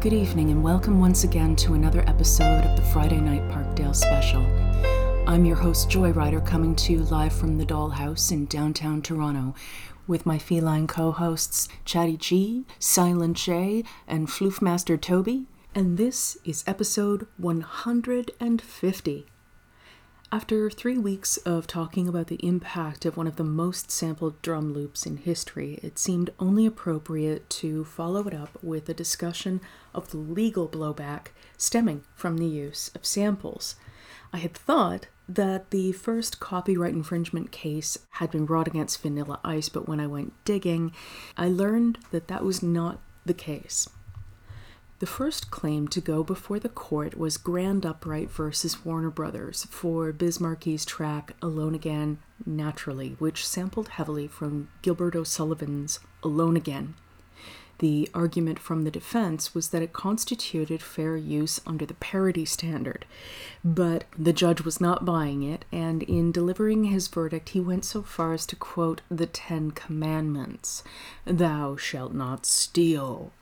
Good evening and welcome once again to another episode of the Friday Night Parkdale Special. I'm your host Joyrider, coming to you live from the Dollhouse in downtown Toronto with my feline co-hosts Chatty G, Silent Shay, and Floofmaster Toby, and this is episode 150. After 3 weeks of talking about the impact of one of the most sampled drum loops in history, it seemed only appropriate to follow it up with a discussion of the legal blowback stemming from the use of samples. I had thought that the first copyright infringement case had been brought against Vanilla Ice, but when I went digging, I learned that that was not the case. The first claim to go before the court was Grand Upright versus Warner Brothers for Biz Markie's track Alone Again, Naturally, which sampled heavily from Gilbert O'Sullivan's Alone Again. The argument from the defense was that it constituted fair use under the parody standard, but the judge was not buying it, and in delivering his verdict, he went so far as to quote the Ten Commandments, "Thou shalt not steal."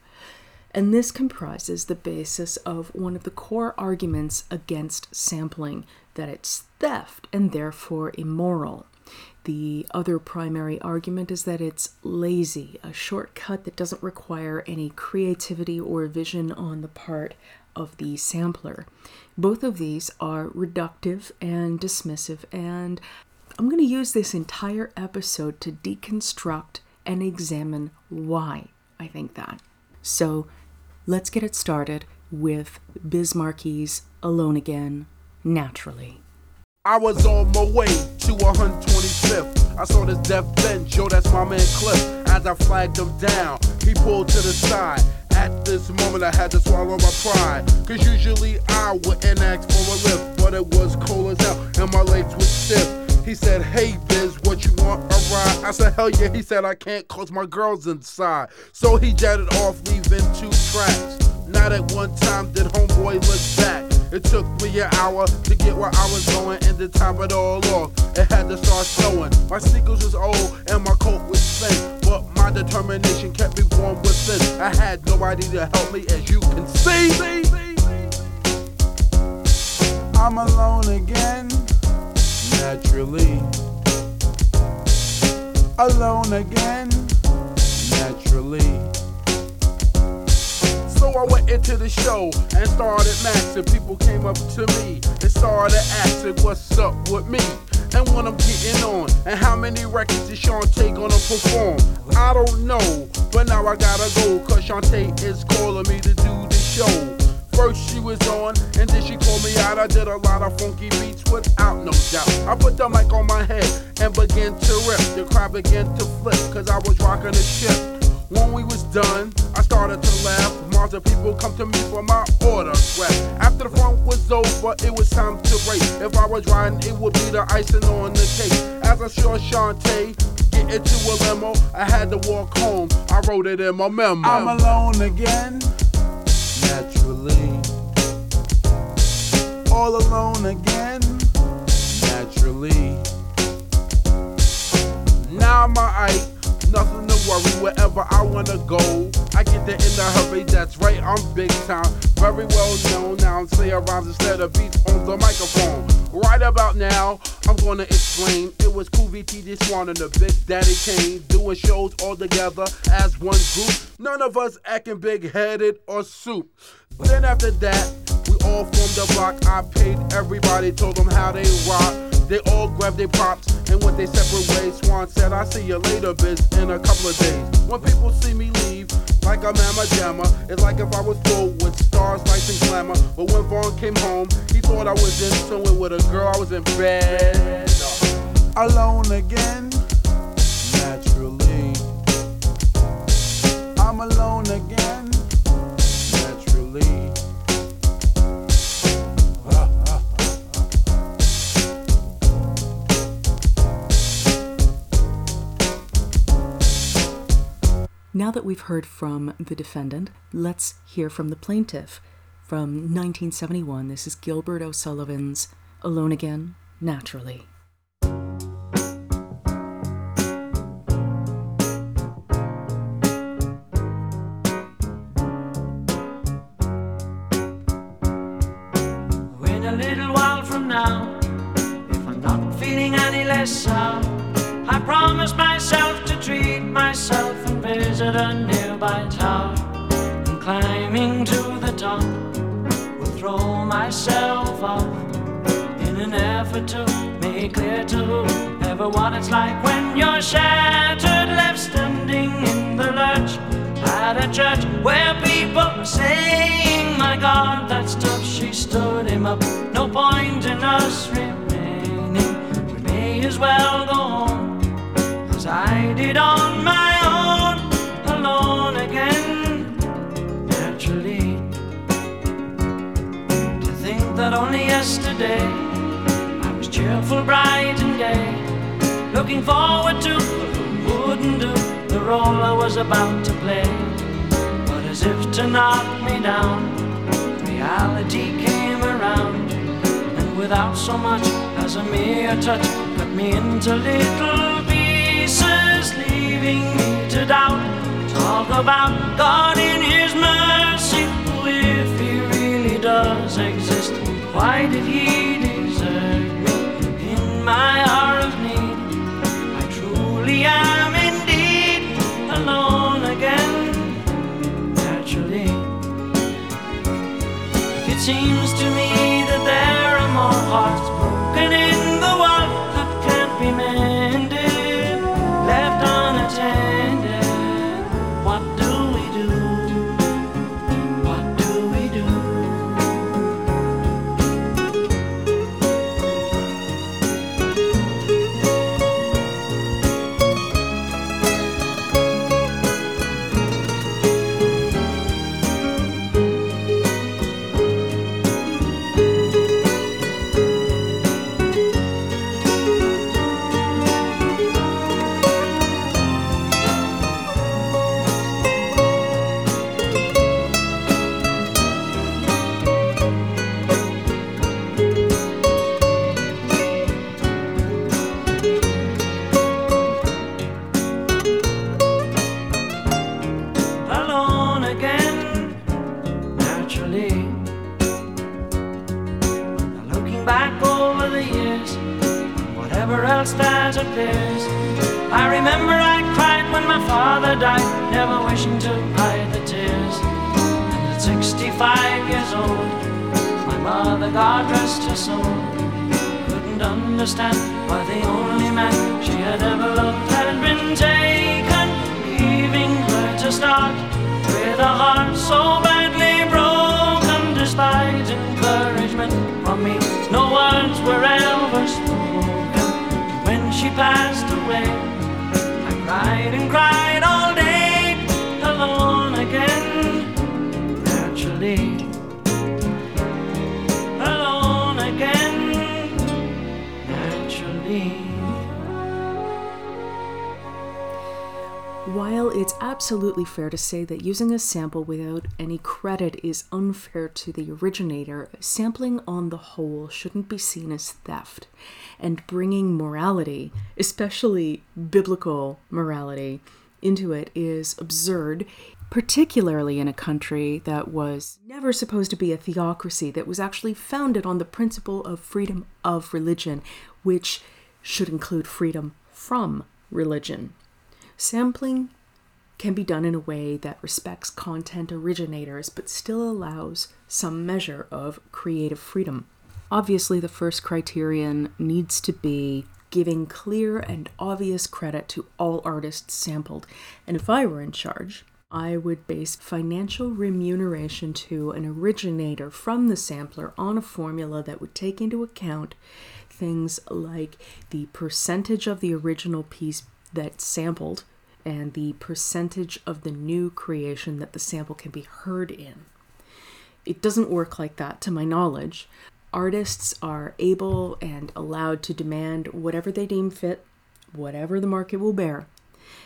And this comprises the basis of one of the core arguments against sampling, that it's theft and therefore immoral. The other primary argument is that it's lazy, a shortcut that doesn't require any creativity or vision on the part of the sampler. Both of these are reductive and dismissive, and I'm going to use this entire episode to deconstruct and examine why I think that. So let's get it started with Biz Markie's Alone Again, Naturally. I was on my way to 125th. I saw this death bench, yo, that's my man Cliff. As I flagged him down, he pulled to the side. At this moment, I had to swallow my pride, cause usually I wouldn't ask for a lift, but it was cold as hell and my legs were stiff. He said, "Hey Biz, what you want, a ride?" I said, "Hell yeah." He said, "I can't cause my girl's inside." So he jetted off, leaving two tracks. Not at one time did homeboy look back. It took me an hour to get where I was going, and to top it all off, it had to start snowing. My sneakers was old and my coat was thin, but my determination kept me warm within. I had nobody to help me, as you can see. I'm alone again, naturally. Alone again, naturally. So I went into the show and started maxing. People came up to me and started asking, "What's up with me?" And when I'm getting on, and how many records is Shantay gonna perform? I don't know, but now I gotta go, cause Shantay is calling me to do the show. First she was on, and then she called me out. I did a lot of funky beats without no doubt. I put the mic on my head and began to rip. The crowd began to flip, cause I was rocking the ship. When we was done, I started to laugh. Mars of people come to me for my autograph. After the fun was over, it was time to break. If I was riding, it would be the icing on the cake. As I saw Shantay get into a limo, I had to walk home. I wrote it in my memo. I'm alone again, naturally. All alone again, naturally. Now my Ike. Nothing to worry, wherever I wanna go, I get there in a hurry, that's right, I'm big time. Very well known, now I'm saying rhymes instead of beats on the microphone. Right about now, I'm gonna explain. It was Coovy, T.D. Swan, and the Big Daddy Kane, doing shows all together as one group. None of us acting big-headed or soup. Then after that, we all formed the block. I paid everybody, told them how they rock. They all grabbed their props and went their separate ways. Swan said, "I see you later, Biz, in a couple of days." When people see me leave, like I'm at my jammer, it's like if I was full with stars, lights, and glamour. But when Vaughn came home, he thought I was in somewhere with a girl. I was in bed. Alone again, naturally. I'm alone again, naturally. Now that we've heard from the defendant, let's hear from the plaintiff. From 1971, this is Gilbert O'Sullivan's Alone Again, Naturally. myself. I promised myself to treat myself and visit a nearby tower. And climbing to the top, will throw myself off in an effort to make clear to everyone it's like when you're shattered, left standing in the lurch at a church where people are saying, my God, that stuff, she stood him up. No point in us remaining, we may as well go on as I did on my own, alone again, naturally. To think that only yesterday I was cheerful, bright and gay, looking forward to what wouldn't do the role I was about to play. But as if to knock me down, reality came around, and without so much as a mere touch, cut me into little pieces, leaving me to doubt. Talk about God in His mercy, if He really does exist, why did He desert me in my hour of need? I truly am alone again, naturally. It seems to me that there are more hearts broken in the world that can't be mended, left unattended. What do we do? What do we I remember I cried when my father died, never wishing to hide the tears. And at 65 years old, my mother, God rest her soul, couldn't understand why the only man she had ever loved had been taken, leaving her to start with a heart so badly broken. Despite encouragement from me, no words were ever spoken. She passed away, I cried and cried all day, alone again, naturally. Alone again, naturally. While it's absolutely fair to say that using a sample without any credit is unfair to the originator, sampling on the whole shouldn't be seen as theft. And bringing morality, especially biblical morality, into it is absurd, particularly in a country that was never supposed to be a theocracy, that was actually founded on the principle of freedom of religion, which should include freedom from religion. Sampling can be done in a way that respects content originators, but still allows some measure of creative freedom. Obviously, the first criterion needs to be giving clear and obvious credit to all artists sampled. And if I were in charge, I would base financial remuneration to an originator from the sampler on a formula that would take into account things like the percentage of the original piece that's sampled and the percentage of the new creation that the sample can be heard in. It doesn't work like that, to my knowledge. Artists are able and allowed to demand whatever they deem fit, whatever the market will bear,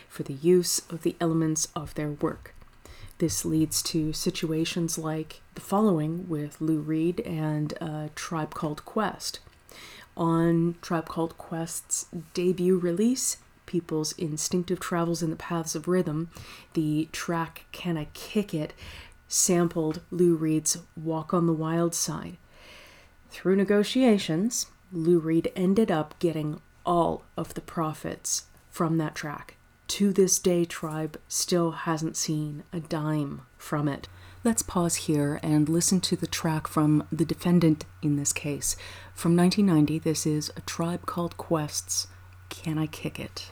for the use of the elements of their work. This leads to situations like the following with Lou Reed and A Tribe Called Quest. On Tribe Called Quest's debut release, People's Instinctive Travels in the Paths of Rhythm, the track Can I Kick It sampled Lou Reed's Walk on the Wild Side. Through negotiations, Lou Reed ended up getting all of the profits from that track. To this day, Tribe still hasn't seen a dime from it. Let's pause here and listen to the track from the defendant in this case. From 1990, this is A Tribe Called Quest's Can I Kick It?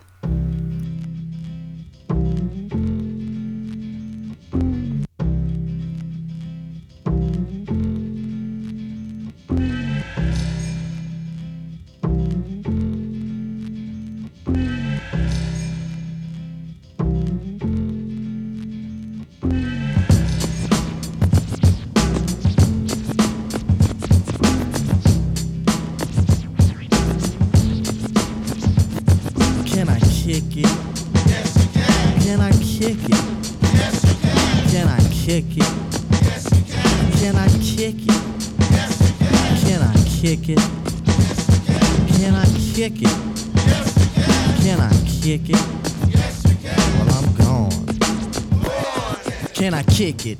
Kick it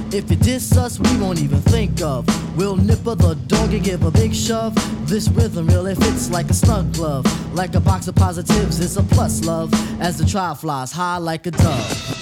If you diss us, we won't even think of. We'll nipper the dog and give a big shove. This rhythm really fits like a snug glove. Like a box of positives, it's a plus, love. As the tribe flies high like a dove.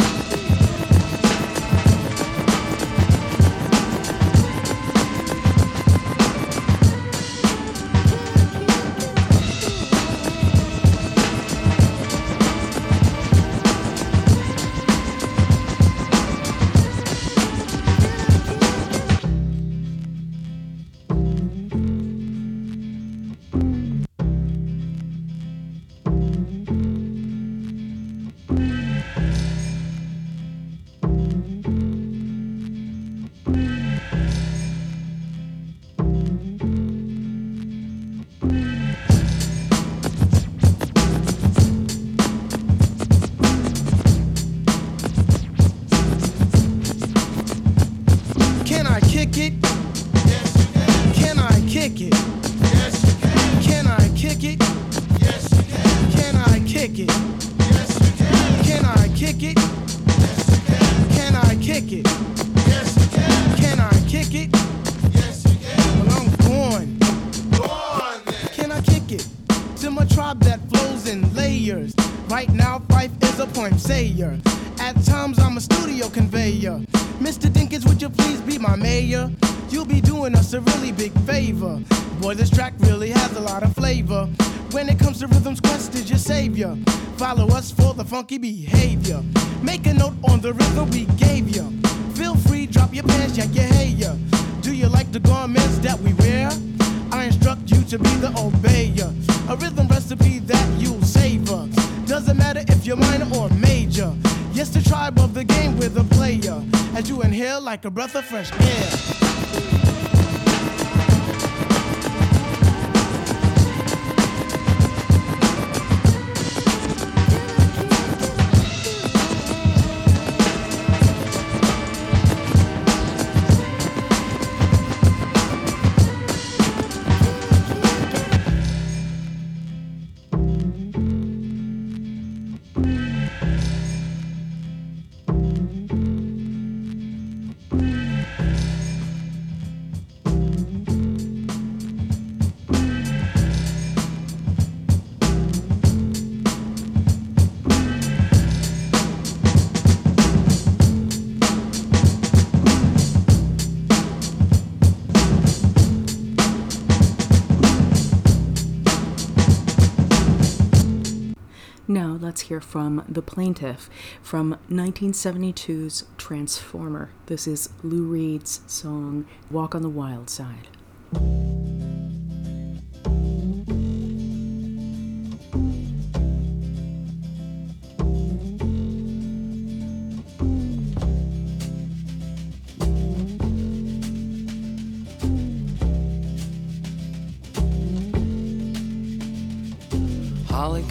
Behavior. Make a note on the rhythm we gave you. Feel free, drop your pants, yak your hair. Do you like the garments that we wear? I instruct you to be the obeyer. A rhythm recipe that you'll savor. Doesn't matter if you're minor or major. Yes, the tribe of the game with a player. As you inhale like a breath of fresh air. Let's hear from the plaintiff from 1972's Transformer. This is Lou Reed's song, Walk on the Wild Side.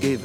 Gave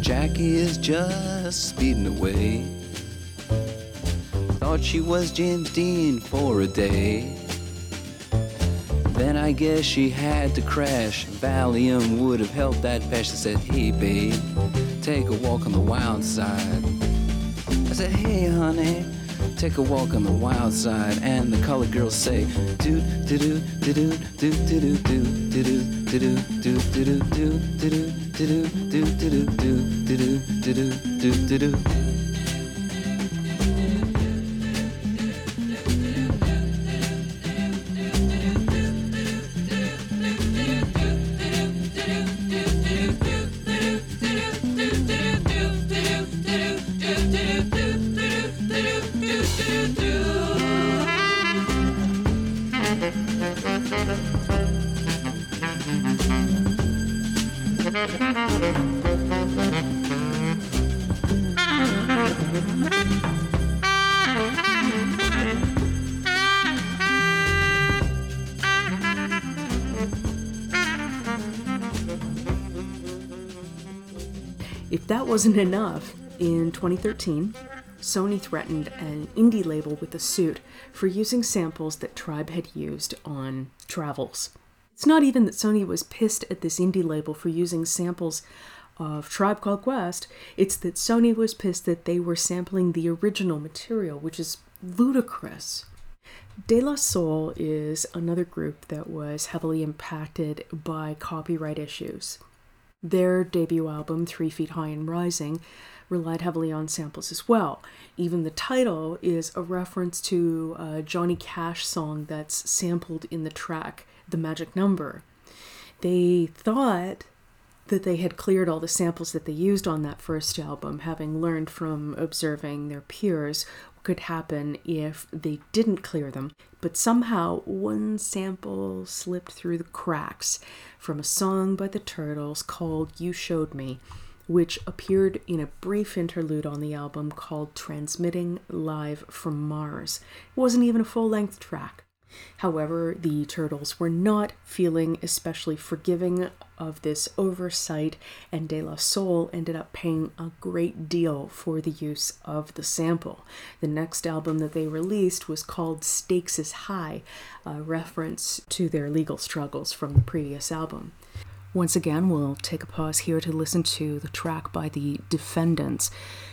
Jackie is just speeding away. Thought she was James Dean for a day. Then I guess she had to crash. Valium would have helped that passion. Said, hey babe, take a walk on the wild side. I said, hey honey, take a walk on the wild side. And the colored girls say, do do do do do do do do do. Do do do do do do do do do do do do do do. If that wasn't enough, in 2013, Sony threatened an indie label with a suit for using samples that Tribe had used on Travels. It's not even that Sony was pissed at this indie label for using samples of Tribe Called Quest, it's that Sony was pissed that they were sampling the original material, which is ludicrous. De La Soul is another group that was heavily impacted by copyright issues. Their debut album, 3 Feet High and Rising, relied heavily on samples as well. Even the title is a reference to a Johnny Cash song that's sampled in the track, The Magic Number. They thought that they had cleared all the samples that they used on that first album, having learned from observing their peers what could happen if they didn't clear them. But somehow one sample slipped through the cracks from a song by the Turtles called You Showed Me, which appeared in a brief interlude on the album called Transmitting Live from Mars. It wasn't even a full-length track. However, the Turtles were not feeling especially forgiving of this oversight, and De La Soul ended up paying a great deal for the use of the sample. The next album that they released was called Stakes is High, a reference to their legal struggles from the previous album. Once again, we'll take a pause here to listen to the track by the Defendants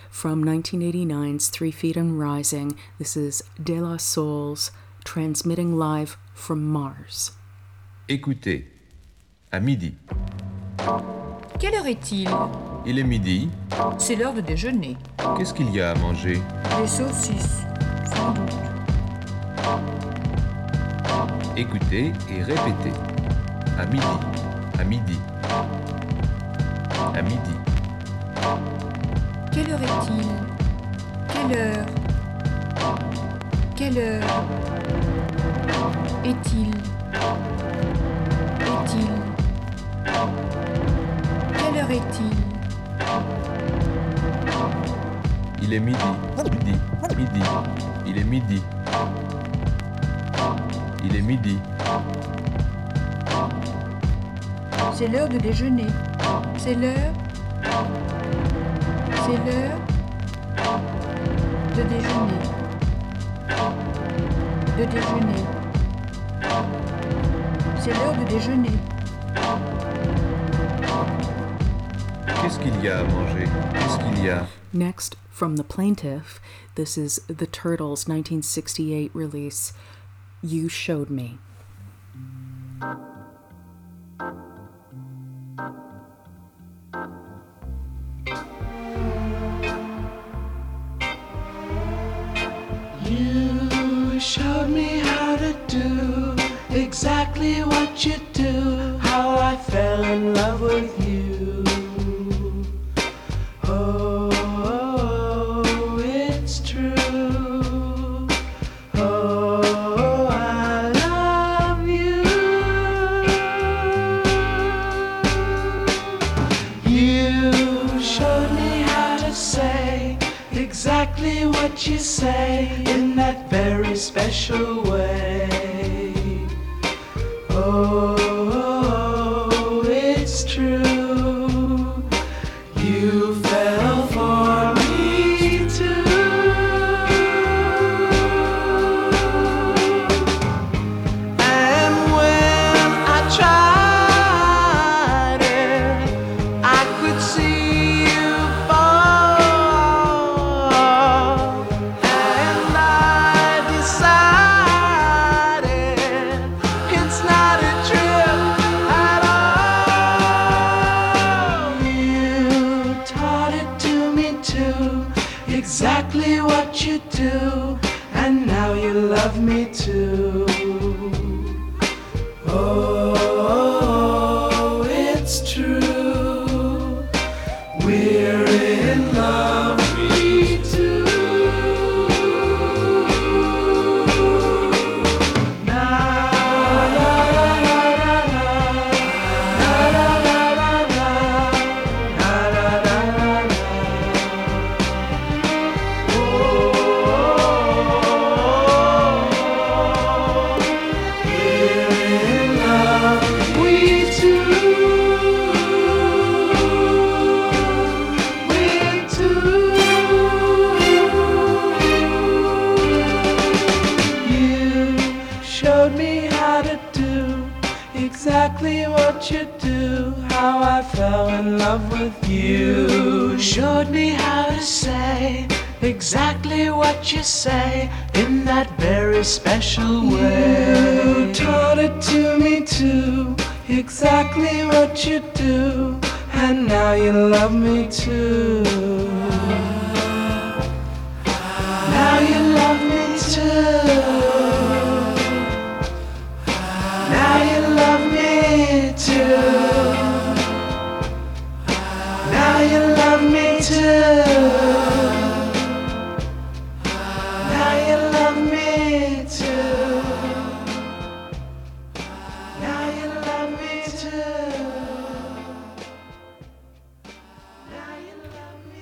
from 1989's 3 Feet and Rising. This is De La Soul's Transmitting Live from Mars. Écoutez, à midi. Quelle heure est-il? Il est midi. C'est l'heure de déjeuner. Qu'est-ce qu'il y a à manger? Des saucisses, sans doute. Écoutez et répétez. À midi. À midi. À midi. Quelle heure est-il? Quelle heure? Quelle heure est-il? Est-il? Quelle heure est-il? Il est midi. Midi. Midi. Il est midi. Il est midi. C'est l'heure de déjeuner. C'est l'heure. C'est l'heure de déjeuner. De déjeuner. C'est l'heure de déjeuner. Qu'est-ce qu'il y a à manger? Qu'est-ce qu'il y a? Next, from the Plaintiff, this is The Turtles' 1968 release, You Showed Me. Showed me how to do exactly what you do, how I fell in love with you. Oh, oh, oh, it's true. Oh, I love you. You showed me how to say exactly what you say in that very special way. Oh, oh, oh, it's true. You fell for me too. And when I tried it, I could see.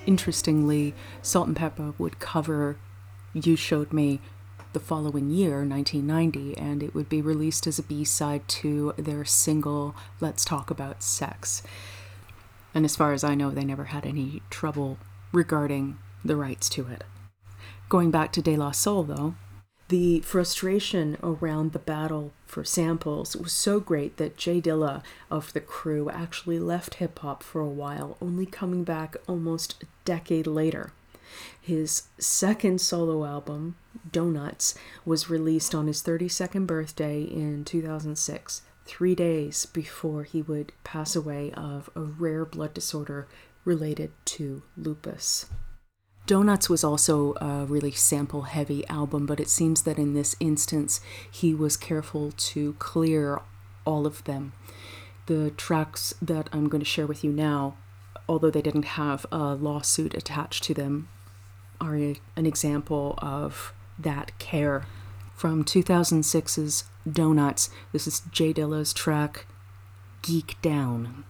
Interestingly, Salt and Pepper would cover You Showed Me the following year, 1990, and it would be released as a B-side to their single Let's Talk About Sex. And as far as I know, they never had any trouble regarding the rights to it. Going back to De La Soul, though, the frustration around the battle for samples was so great that J Dilla of the crew actually left hip-hop for a while, only coming back almost a decade later. His second solo album, Donuts, was released on his 32nd birthday in 2006, 3 days before he would pass away of a rare blood disorder related to lupus. Donuts was also a really sample-heavy album, but it seems that in this instance, he was careful to clear all of them. The tracks that I'm going to share with you now, although they didn't have a lawsuit attached to them, are an example of that care. From 2006's Donuts, this is J Dilla's track, Geek Down.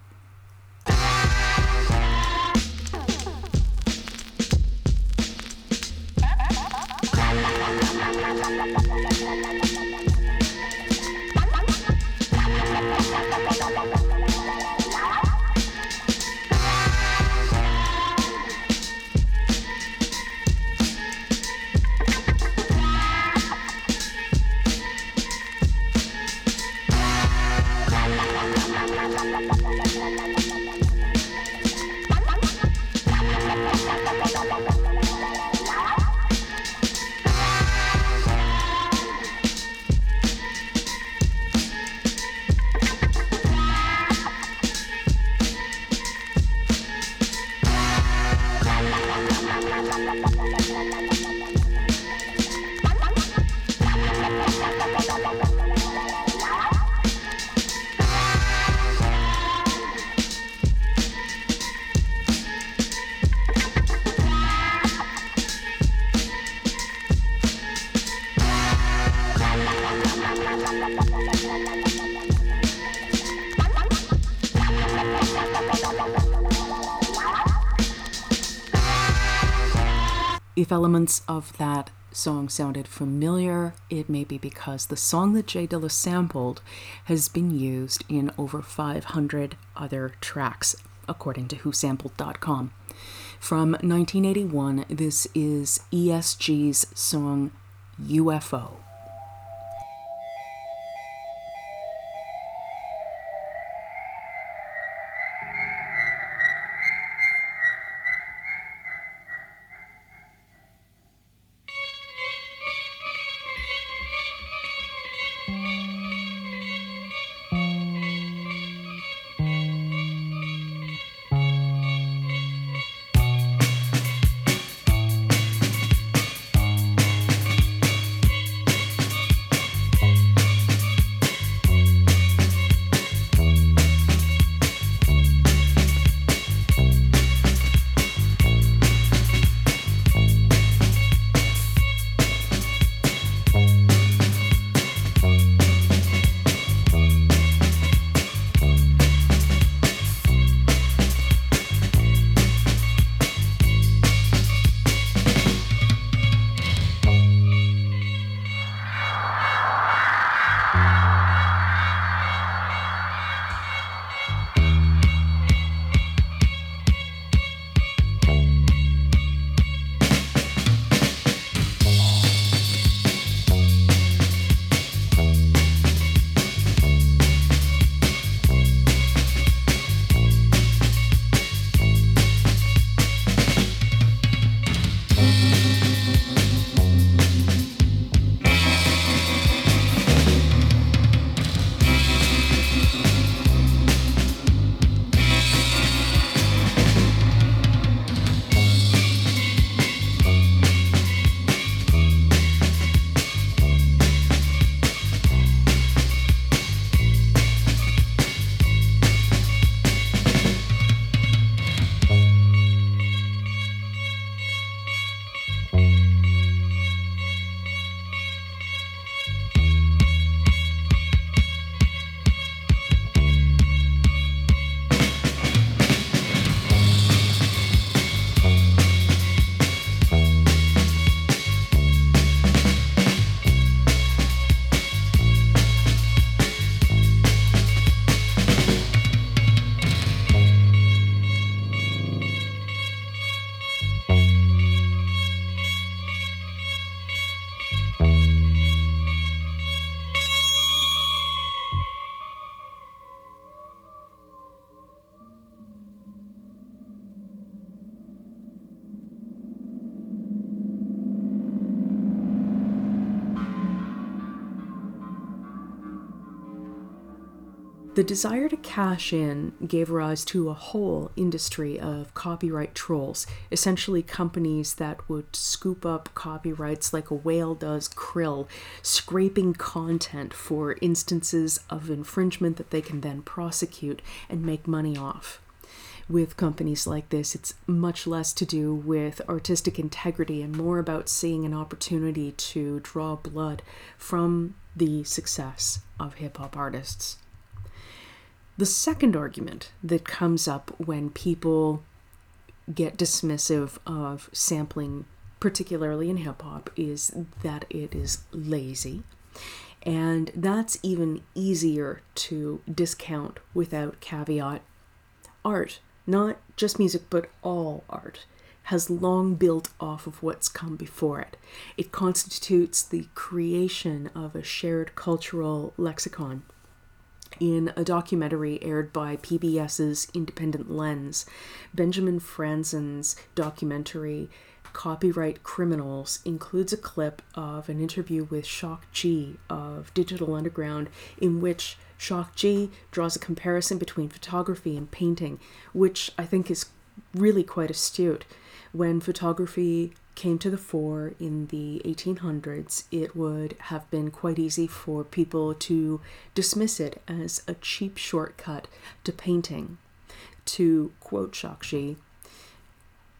If elements of that song sounded familiar, it may be because the song that J Dilla sampled has been used in over 500 other tracks, according to whosampled.com. From 1981, this is ESG's song UFO. The desire to cash in gave rise to a whole industry of copyright trolls, essentially companies that would scoop up copyrights like a whale does krill, scraping content for instances of infringement that they can then prosecute and make money off. With companies like this, it's much less to do with artistic integrity and more about seeing an opportunity to draw blood from the success of hip-hop artists. The second argument that comes up when people get dismissive of sampling, particularly in hip-hop, is that it is lazy. And that's even easier to discount without caveat. Art, not just music, but all art, has long built off of what's come before it. It constitutes the creation of a shared cultural lexicon. In a documentary aired by PBS's Independent Lens, Benjamin Franzen's documentary Copyright Criminals includes a clip of an interview with Shock G of Digital Underground, in which Shock G draws a comparison between photography and painting, which I think is really quite astute. When photography came to the fore in the 1800s, it would have been quite easy for people to dismiss it as a cheap shortcut to painting. To quote Shock G,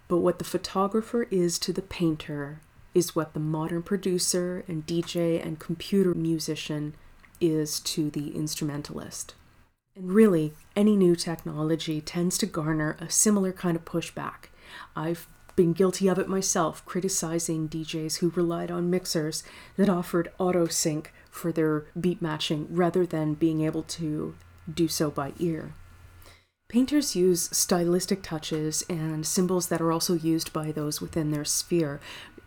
"But what the photographer is to the painter is what the modern producer and DJ and computer musician is to the instrumentalist." And really, any new technology tends to garner a similar kind of pushback. I've been guilty of it myself, criticizing DJs who relied on mixers that offered auto-sync for their beat matching rather than being able to do so by ear. Painters use stylistic touches and symbols that are also used by those within their sphere,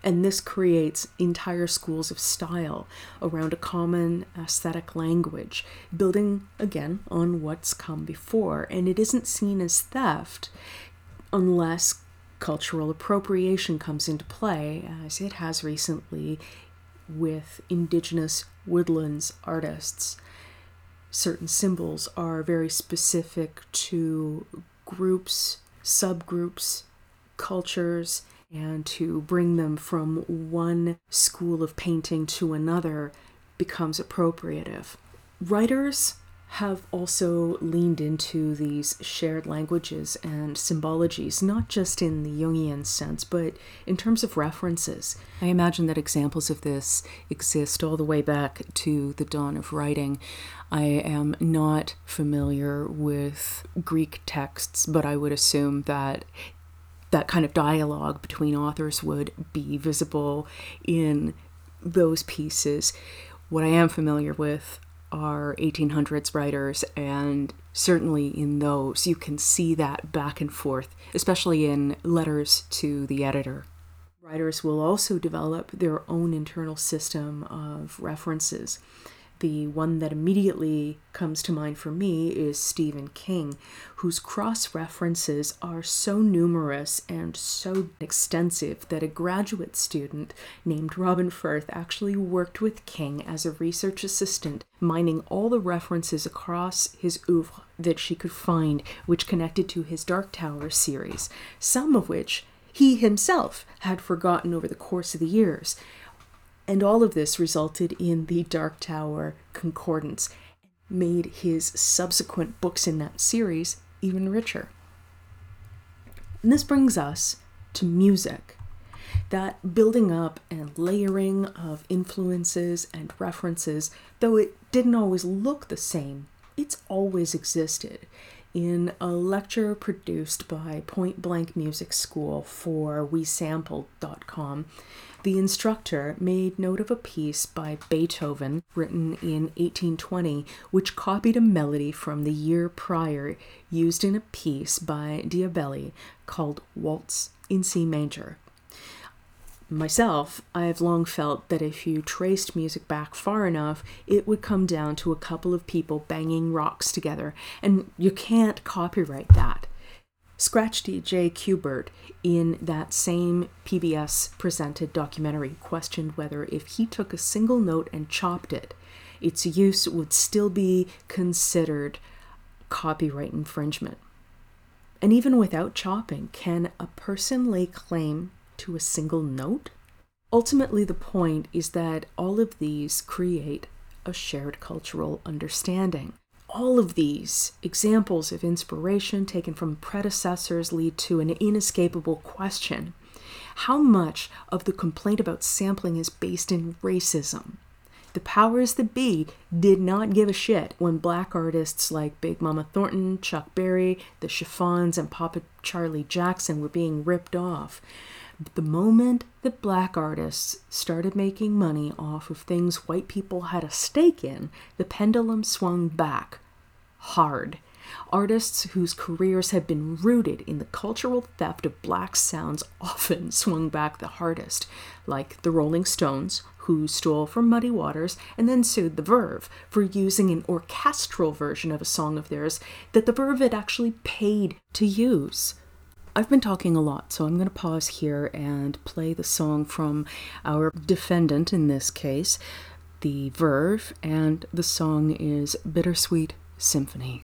and this creates entire schools of style around a common aesthetic language, building, again, on what's come before, and it isn't seen as theft unless cultural appropriation comes into play, as it has recently with Indigenous woodlands artists. Certain symbols are very specific to groups, subgroups, cultures, and to bring them from one school of painting to another becomes appropriative. Writers have also leaned into these shared languages and symbologies, not just in the Jungian sense, but in terms of references. I imagine that examples of this exist all the way back to the dawn of writing. I am not familiar with Greek texts, but I would assume that that kind of dialogue between authors would be visible in those pieces. What I am familiar with are 1800s writers, and certainly in those you can see that back and forth, especially in letters to the editor. Writers will also develop their own internal system of references. The one that immediately comes to mind for me is Stephen King, whose cross-references are so numerous and so extensive that a graduate student named Robin Firth actually worked with King as a research assistant, mining all the references across his oeuvre that she could find, which connected to his Dark Tower series, some of which he himself had forgotten over the course of the years. And all of this resulted in the Dark Tower Concordance, made his subsequent books in that series even richer. And this brings us to music. That building up and layering of influences and references, though it didn't always look the same, it's always existed. In a lecture produced by Point Blank Music School for WeSampled.com, the instructor made note of a piece by Beethoven, written in 1820, which copied a melody from the year prior used in a piece by Diabelli called Waltz in C Major. Myself, I've long felt that if you traced music back far enough, it would come down to a couple of people banging rocks together, and you can't copyright that. Scratch DJ Qbert, in that same PBS-presented documentary, questioned whether if he took a single note and chopped it, its use would still be considered copyright infringement. And even without chopping, can a person lay claim to a single note? Ultimately, the point is that all of these create a shared cultural understanding. All of these examples of inspiration taken from predecessors lead to an inescapable question. How much of the complaint about sampling is based in racism? The powers that be did not give a shit when black artists like Big Mama Thornton, Chuck Berry, the Chiffons, and Papa Charlie Jackson were being ripped off. But the moment that black artists started making money off of things white people had a stake in, the pendulum swung back hard. Artists whose careers had been rooted in the cultural theft of black sounds often swung back the hardest, like the Rolling Stones, who stole from Muddy Waters and then sued the Verve for using an orchestral version of a song of theirs that the Verve had actually paid to use. I've been talking a lot, so I'm going to pause here and play the song from our defendant in this case, the Verve, and the song is Bittersweet Symphony.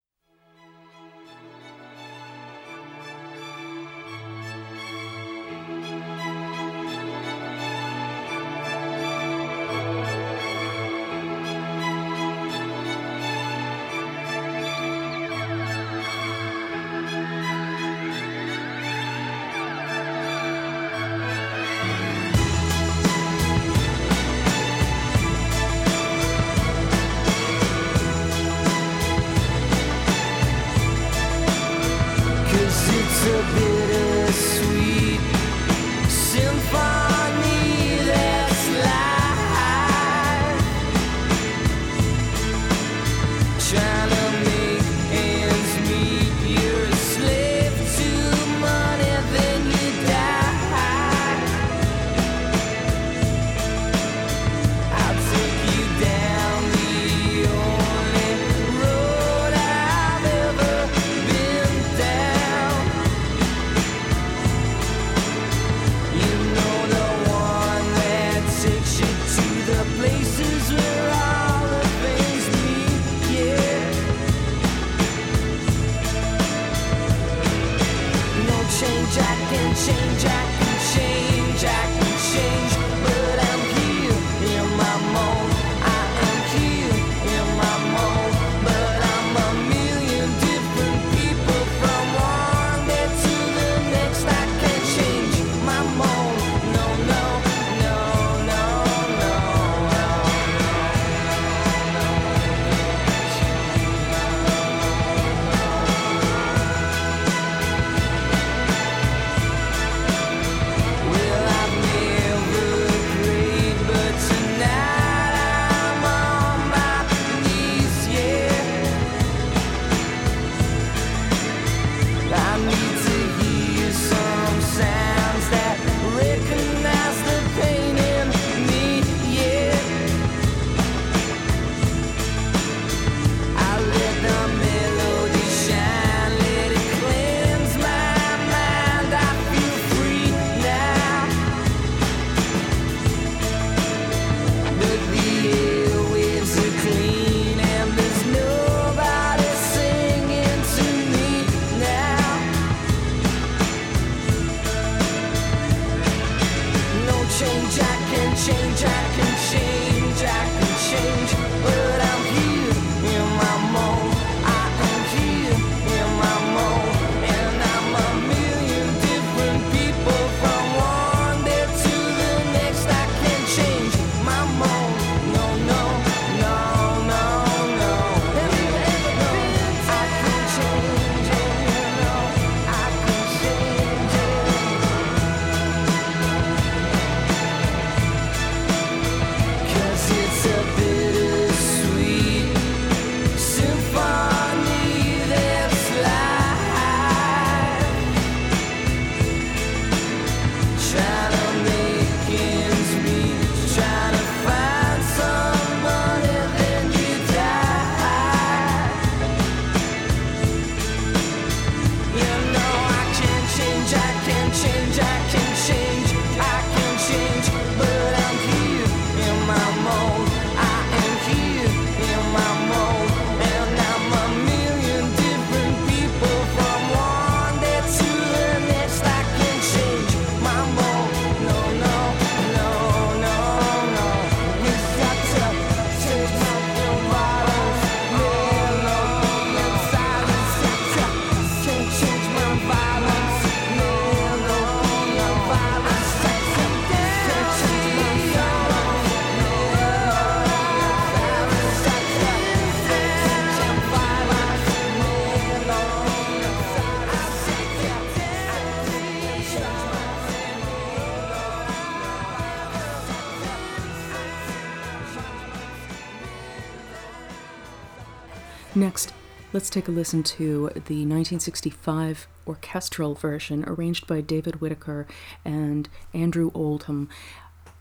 Next, let's take a listen to the 1965 orchestral version arranged by David Whittaker and Andrew Oldham.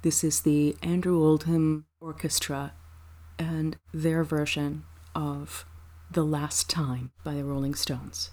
This is the Andrew Oldham Orchestra and their version of The Last Time by the Rolling Stones.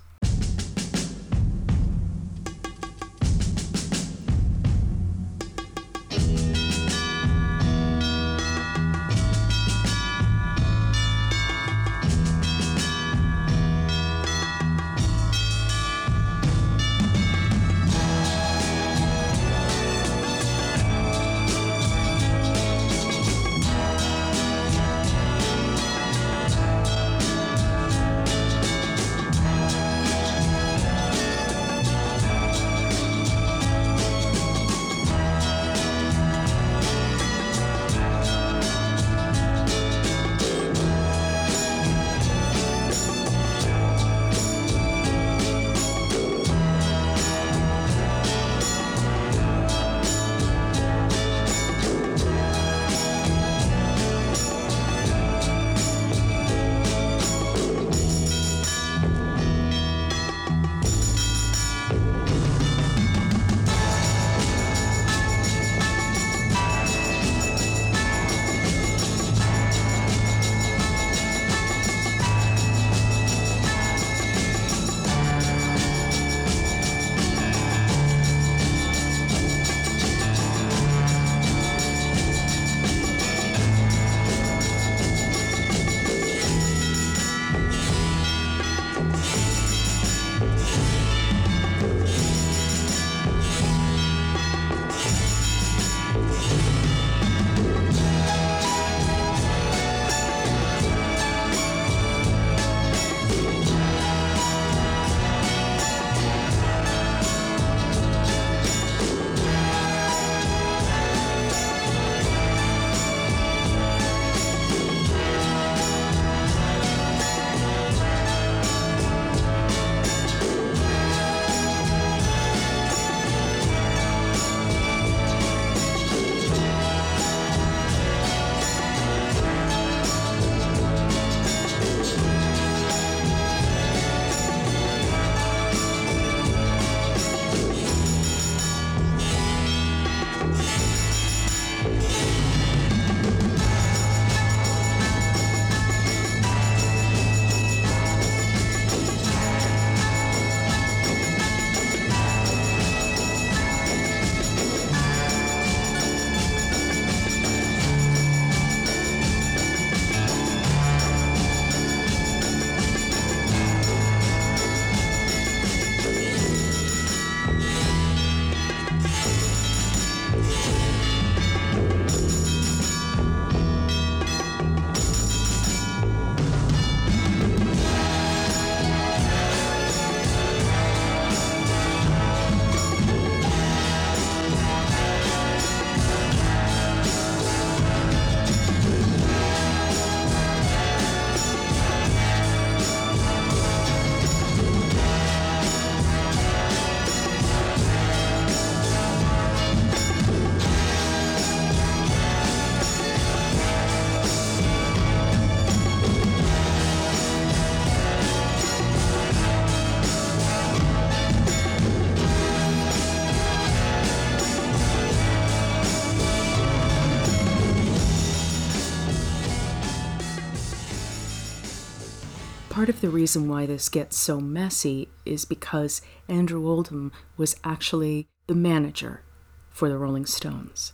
Part of the reason why this gets so messy is because Andrew Oldham was actually the manager for the Rolling Stones.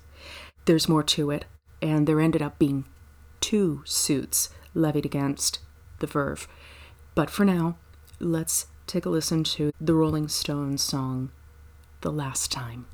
There's more to it, and there ended up being two suits levied against the Verve. But for now, let's take a listen to the Rolling Stones song, The Last Time.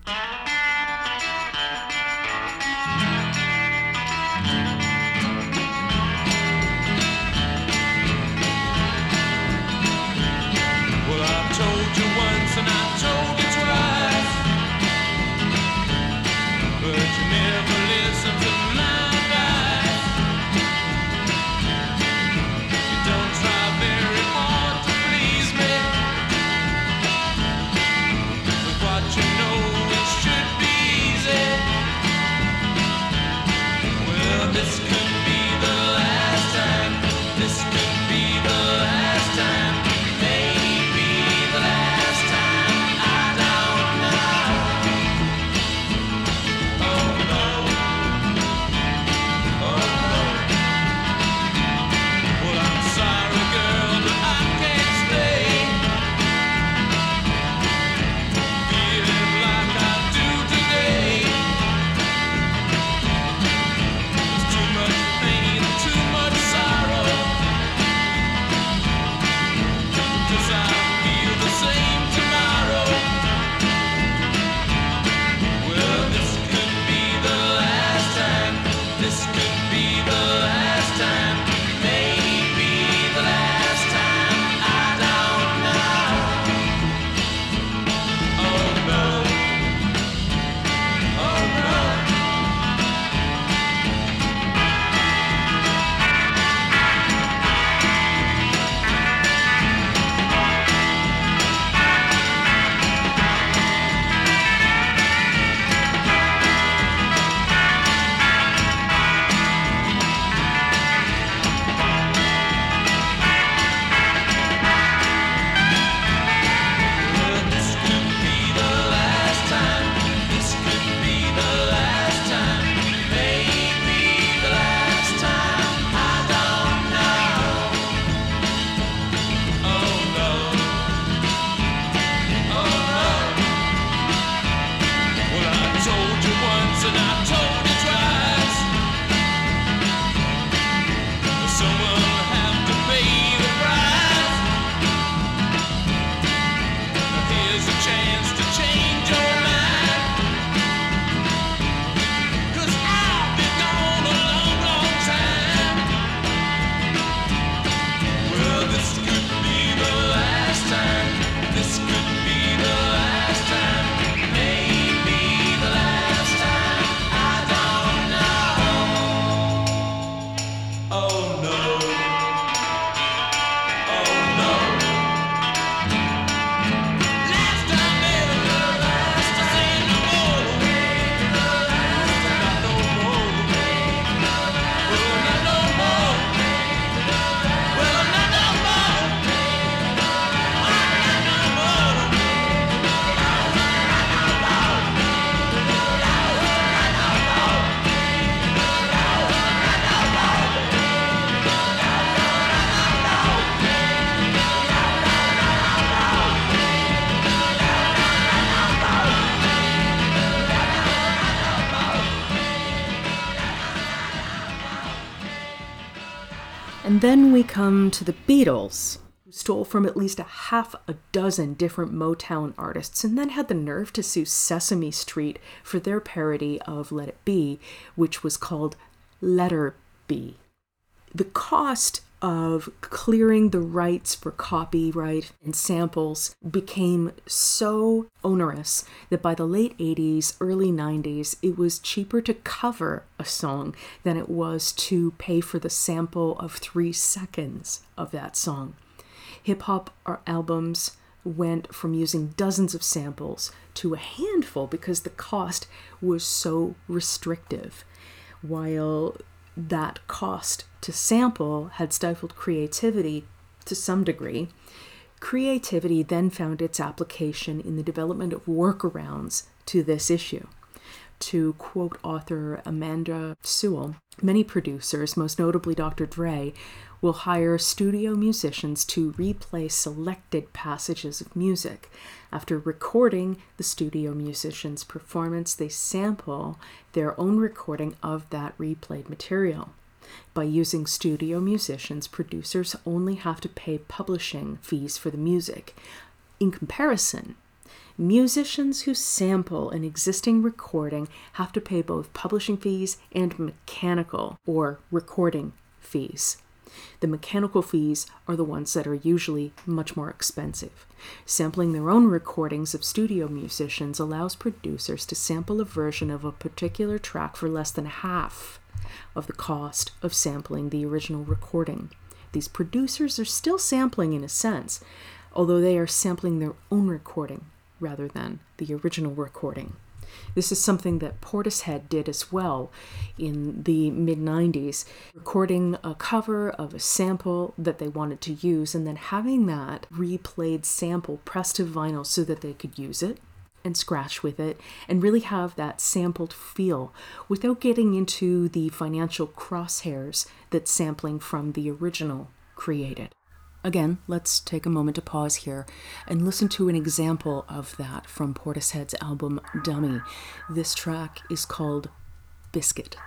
And then we come to the Beatles, who stole from at least a half a dozen different Motown artists and then had the nerve to sue Sesame Street for their parody of Let It Be, which was called Letter B. The cost of clearing the rights for copyright and samples became so onerous that by the late 80s, early 90s, it was cheaper to cover a song than it was to pay for the sample of 3 seconds of that song. Hip-hop albums went from using dozens of samples to a handful because the cost was so restrictive, while that cost to sample had stifled creativity to some degree. Creativity then found its application in the development of workarounds to this issue. To quote author Amanda Sewell, many producers, most notably Dr. Dre, will hire studio musicians to replay selected passages of music. After recording the studio musician's performance, they sample their own recording of that replayed material. By using studio musicians, producers only have to pay publishing fees for the music. In comparison, musicians who sample an existing recording have to pay both publishing fees and mechanical or recording fees. The mechanical fees are the ones that are usually much more expensive. Sampling their own recordings of studio musicians allows producers to sample a version of a particular track for less than half of the cost of sampling the original recording. These producers are still sampling in a sense, although they are sampling their own recording rather than the original recording. This is something that Portishead did as well in the mid-90s, recording a cover of a sample that they wanted to use and then having that replayed sample pressed to vinyl so that they could use it and scratch with it and really have that sampled feel without getting into the financial crosshairs that sampling from the original created. Again, let's take a moment to pause here and listen to an example of that from Portishead's album Dummy. This track is called Biscuit.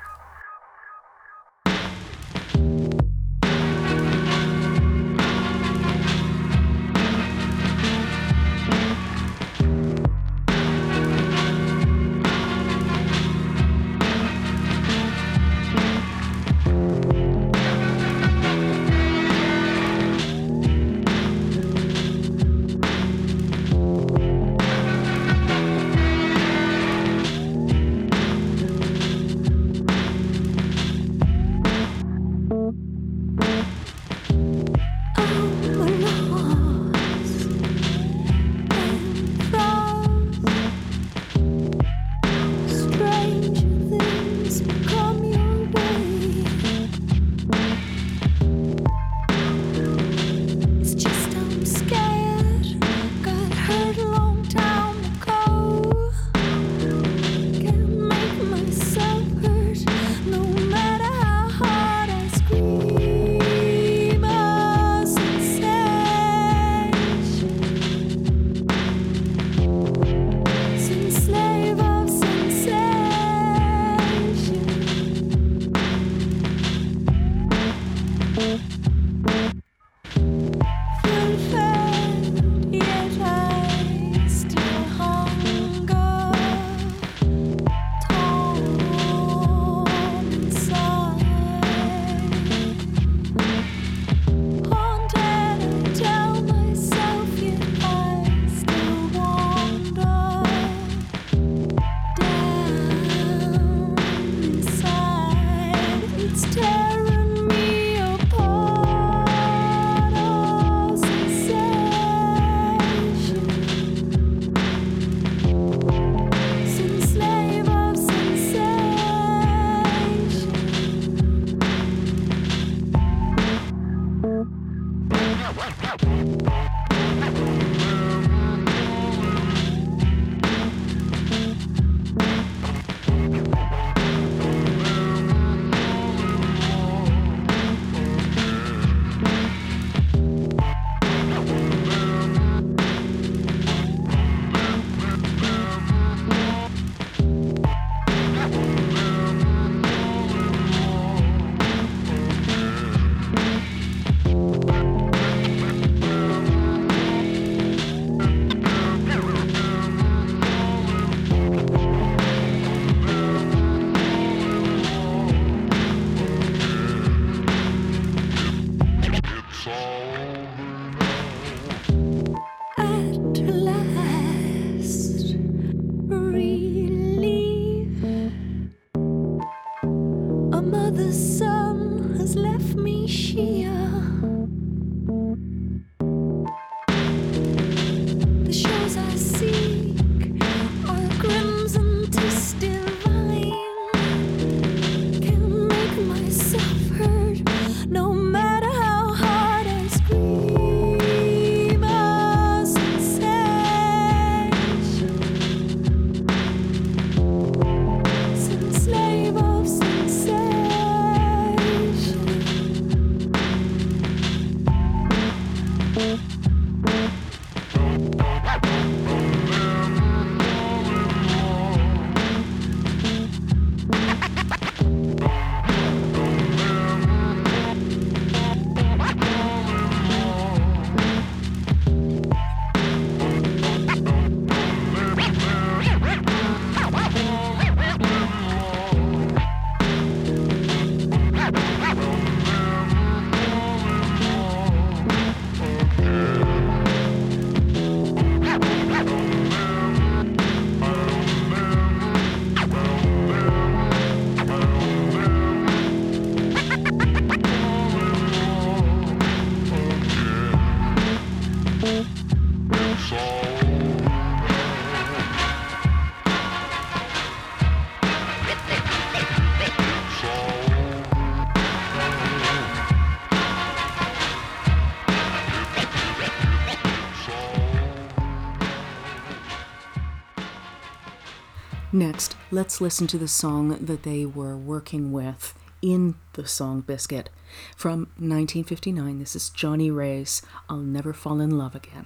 Next, let's listen to the song that they were working with in the song Biscuit. From 1959, this is Johnny Rae's I'll Never Fall in Love Again.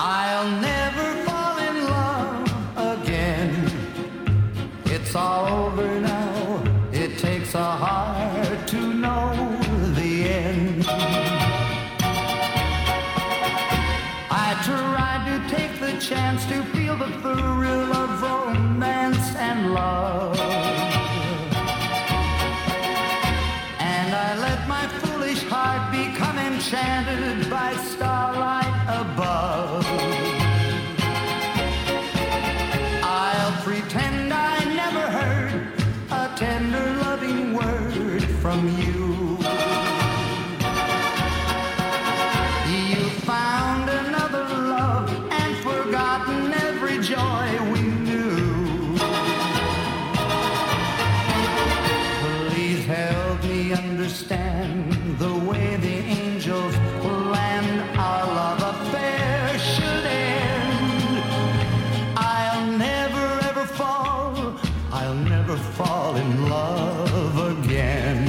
I'll never fall in love again. It's all over now. It takes a heart to know the end. I tried to take the chance to feel the thrill of romance and love. And I let my foolish heart become enchanted by starlight above. I'll pretend I never heard a tender loving word from you. You found another love and forgotten every joy we knew. Please help me understand the way the angels planned our love affair should end. I'll never ever fall, I'll never fall in love again.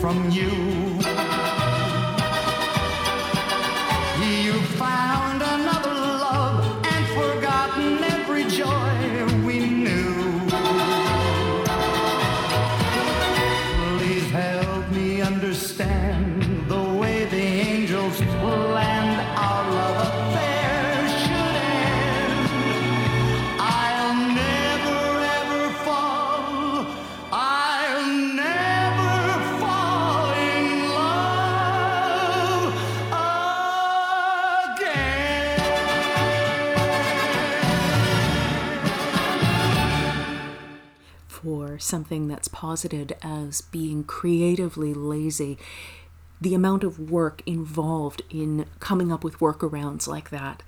From you, you found another love and forgotten every joy we knew. Please help me understand the way the angels planned our love affair should end. I'll never ever fall. I'll never. For something that's posited as being creatively lazy, the amount of work involved in coming up with workarounds like that,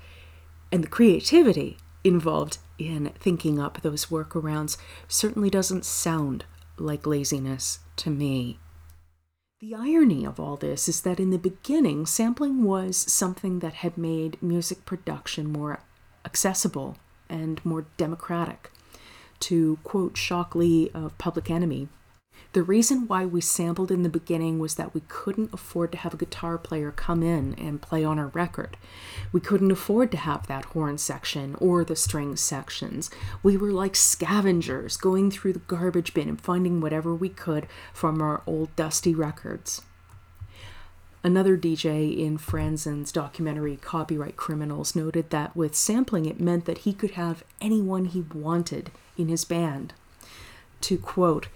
and the creativity involved in thinking up those workarounds, certainly doesn't sound like laziness to me. The irony of all this is that in the beginning, sampling was something that had made music production more accessible and more democratic. To quote Shock G of Public Enemy, the reason why we sampled in the beginning was that we couldn't afford to have a guitar player come in and play on our record. We couldn't afford to have that horn section or the string sections. We were like scavengers going through the garbage bin and finding whatever we could from our old dusty records. Another DJ in Franzen's documentary Copyright Criminals noted that with sampling it meant that he could have anyone he wanted in his band. To quote,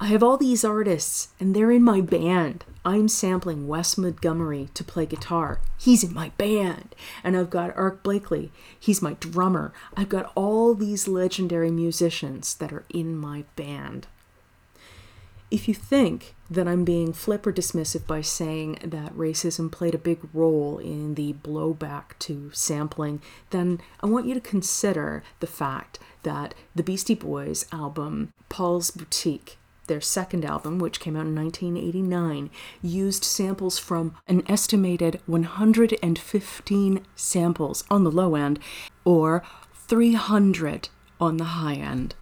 I have all these artists and they're in my band. I'm sampling Wes Montgomery to play guitar. He's in my band. And I've got Art Blakey. He's my drummer. I've got all these legendary musicians that are in my band. If you think that I'm being flip or dismissive by saying that racism played a big role in the blowback to sampling, then I want you to consider the fact that the Beastie Boys album, Paul's Boutique, their second album, which came out in 1989, used samples from an estimated 115 samples on the low end, or 300 on the high end.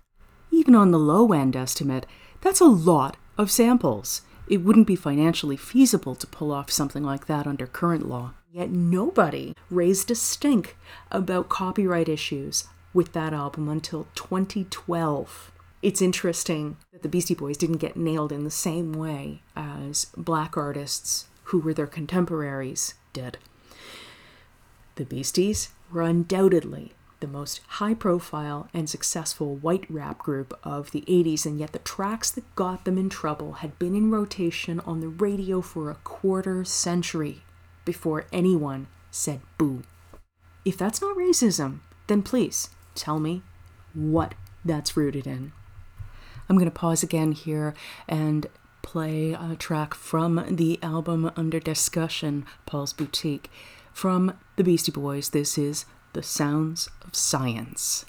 Even on the low end estimate, that's a lot of samples. It wouldn't be financially feasible to pull off something like that under current law. Yet nobody raised a stink about copyright issues with that album until 2012. It's interesting that the Beastie Boys didn't get nailed in the same way as black artists who were their contemporaries did. The Beasties were undoubtedly the most high-profile and successful white rap group of the 80s, and yet the tracks that got them in trouble had been in rotation on the radio for a quarter century before anyone said boo. If that's not racism, then please tell me what that's rooted in. I'm going to pause again here and play a track from the album under discussion, Paul's Boutique. From the Beastie Boys, this is The Sounds of Science.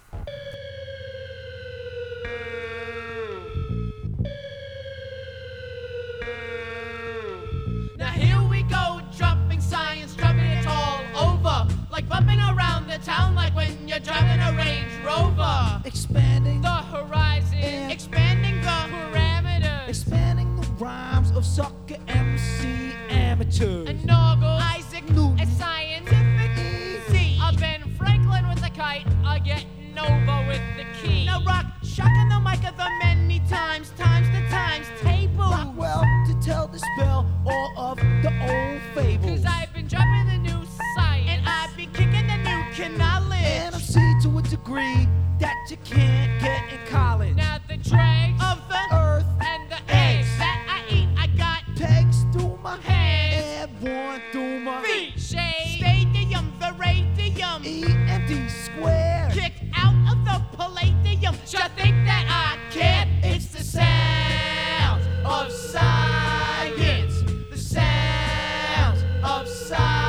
Now here we go, dropping science, dropping it all over. Like bumping around the town like when you're driving a Range Rover. Expanding the horizon, yeah. Expanding the parameters. Expanding the rhymes of sucker MC amateurs. And Norgal, Isaac Newton, a scientific easy. Up in Franklin with a kite, a getting over with the key. Now rock, shocking the mic of the many times table. Rock well to tell the spell all of the old fables. Cause I've been dropping the new science, and I've been kicking the new knowledge. And I'm seeing to a degree that you can't get in college. Now the dregs of the earth and the eggs that I eat, I got pegs through my hands and worn through my feet. Shade, stadium, the radium, EMD square, kicked out of the palladium. Just think that I can't. It's the sounds of science. The sounds of science.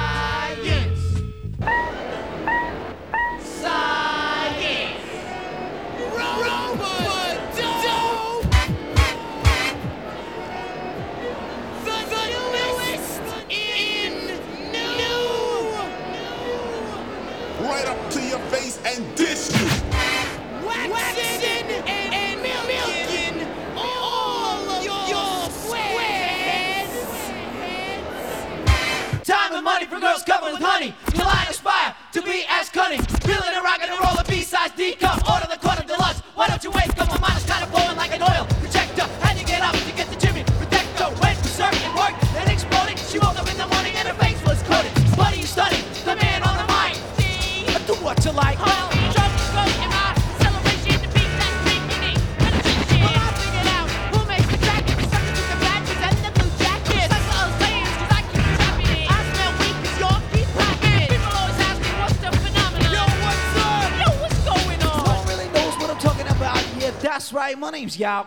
And dish you. Waxing and milking all of your squares. Time and money for girls covered with honey. Till I aspire to be as cunning. Feeling and rocking and rolling B-size D cup. Order the quarter deluxe. Why don't you wake up? My mind is kind of blowing like an oil projector. How'd you get up to get the Jimmy? Protector went berserk and worked and exploded. She woke up in the morning and her face was coated. What are you studying? The man on the mic. Do what you like. Well, drugs, drugs, and my celebration, the beat that's making it. When I shit, well, I figured out who makes the jackets. Suckers with the badges and the blue jackets. That's what I was saying, cause I keep dropping it. I smell weak cause y'all keep rocking it. People always ask me what's the phenomenon. Yo, what's up? Yo, what's going on? No one really knows what I'm talking about. Yeah, that's right, my name's Yao.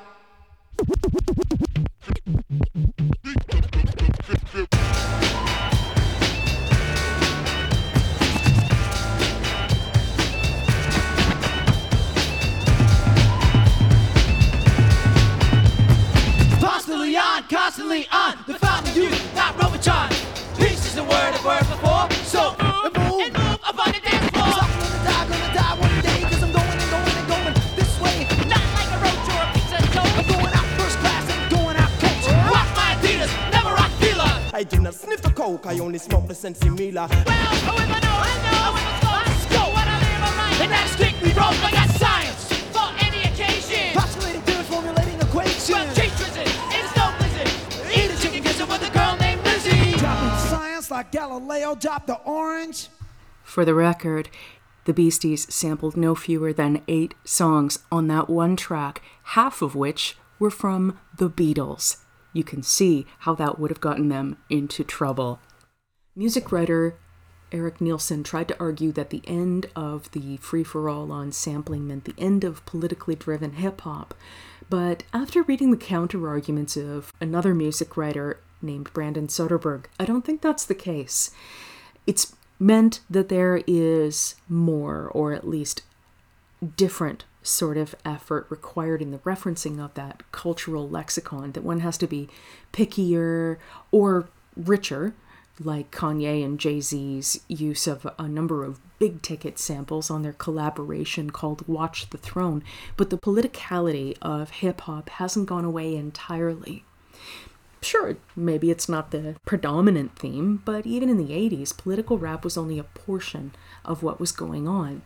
Constantly on the fountain youth, not Robotron. Peace is the word I've heard before. So move up on the dance floor. Cause I'm gonna die one day. Cause I'm going this way. Not like a roach or a pizza toast. I'm going out first class and going out coach. Rock my Adidas, never rock Dilla. I do not sniff the coke, I only smoke the Sensimilla. Well, who if I know, I let's go. What I live, I write. And that's strictly wrong, I got science for any occasion. Postulating theory, formulating equations. Well, like Galileo dropped the orange. For the record, the Beasties sampled no fewer than 8 songs on that one track, half of which were from the Beatles. You can see how that would have gotten them into trouble. Music writer Eric Nielsen tried to argue that the end of the free-for-all on sampling meant the end of politically driven hip-hop, but after reading the counter-arguments of another music writer named Brandon Soderberg, I don't think that's the case. It's meant that there is more, or at least different sort of effort required in the referencing of that cultural lexicon, that one has to be pickier or richer, like Kanye and Jay-Z's use of a number of big-ticket samples on their collaboration called Watch the Throne, but the politicality of hip-hop hasn't gone away entirely. Sure, maybe it's not the predominant theme, but even in the 80s, political rap was only a portion of what was going on.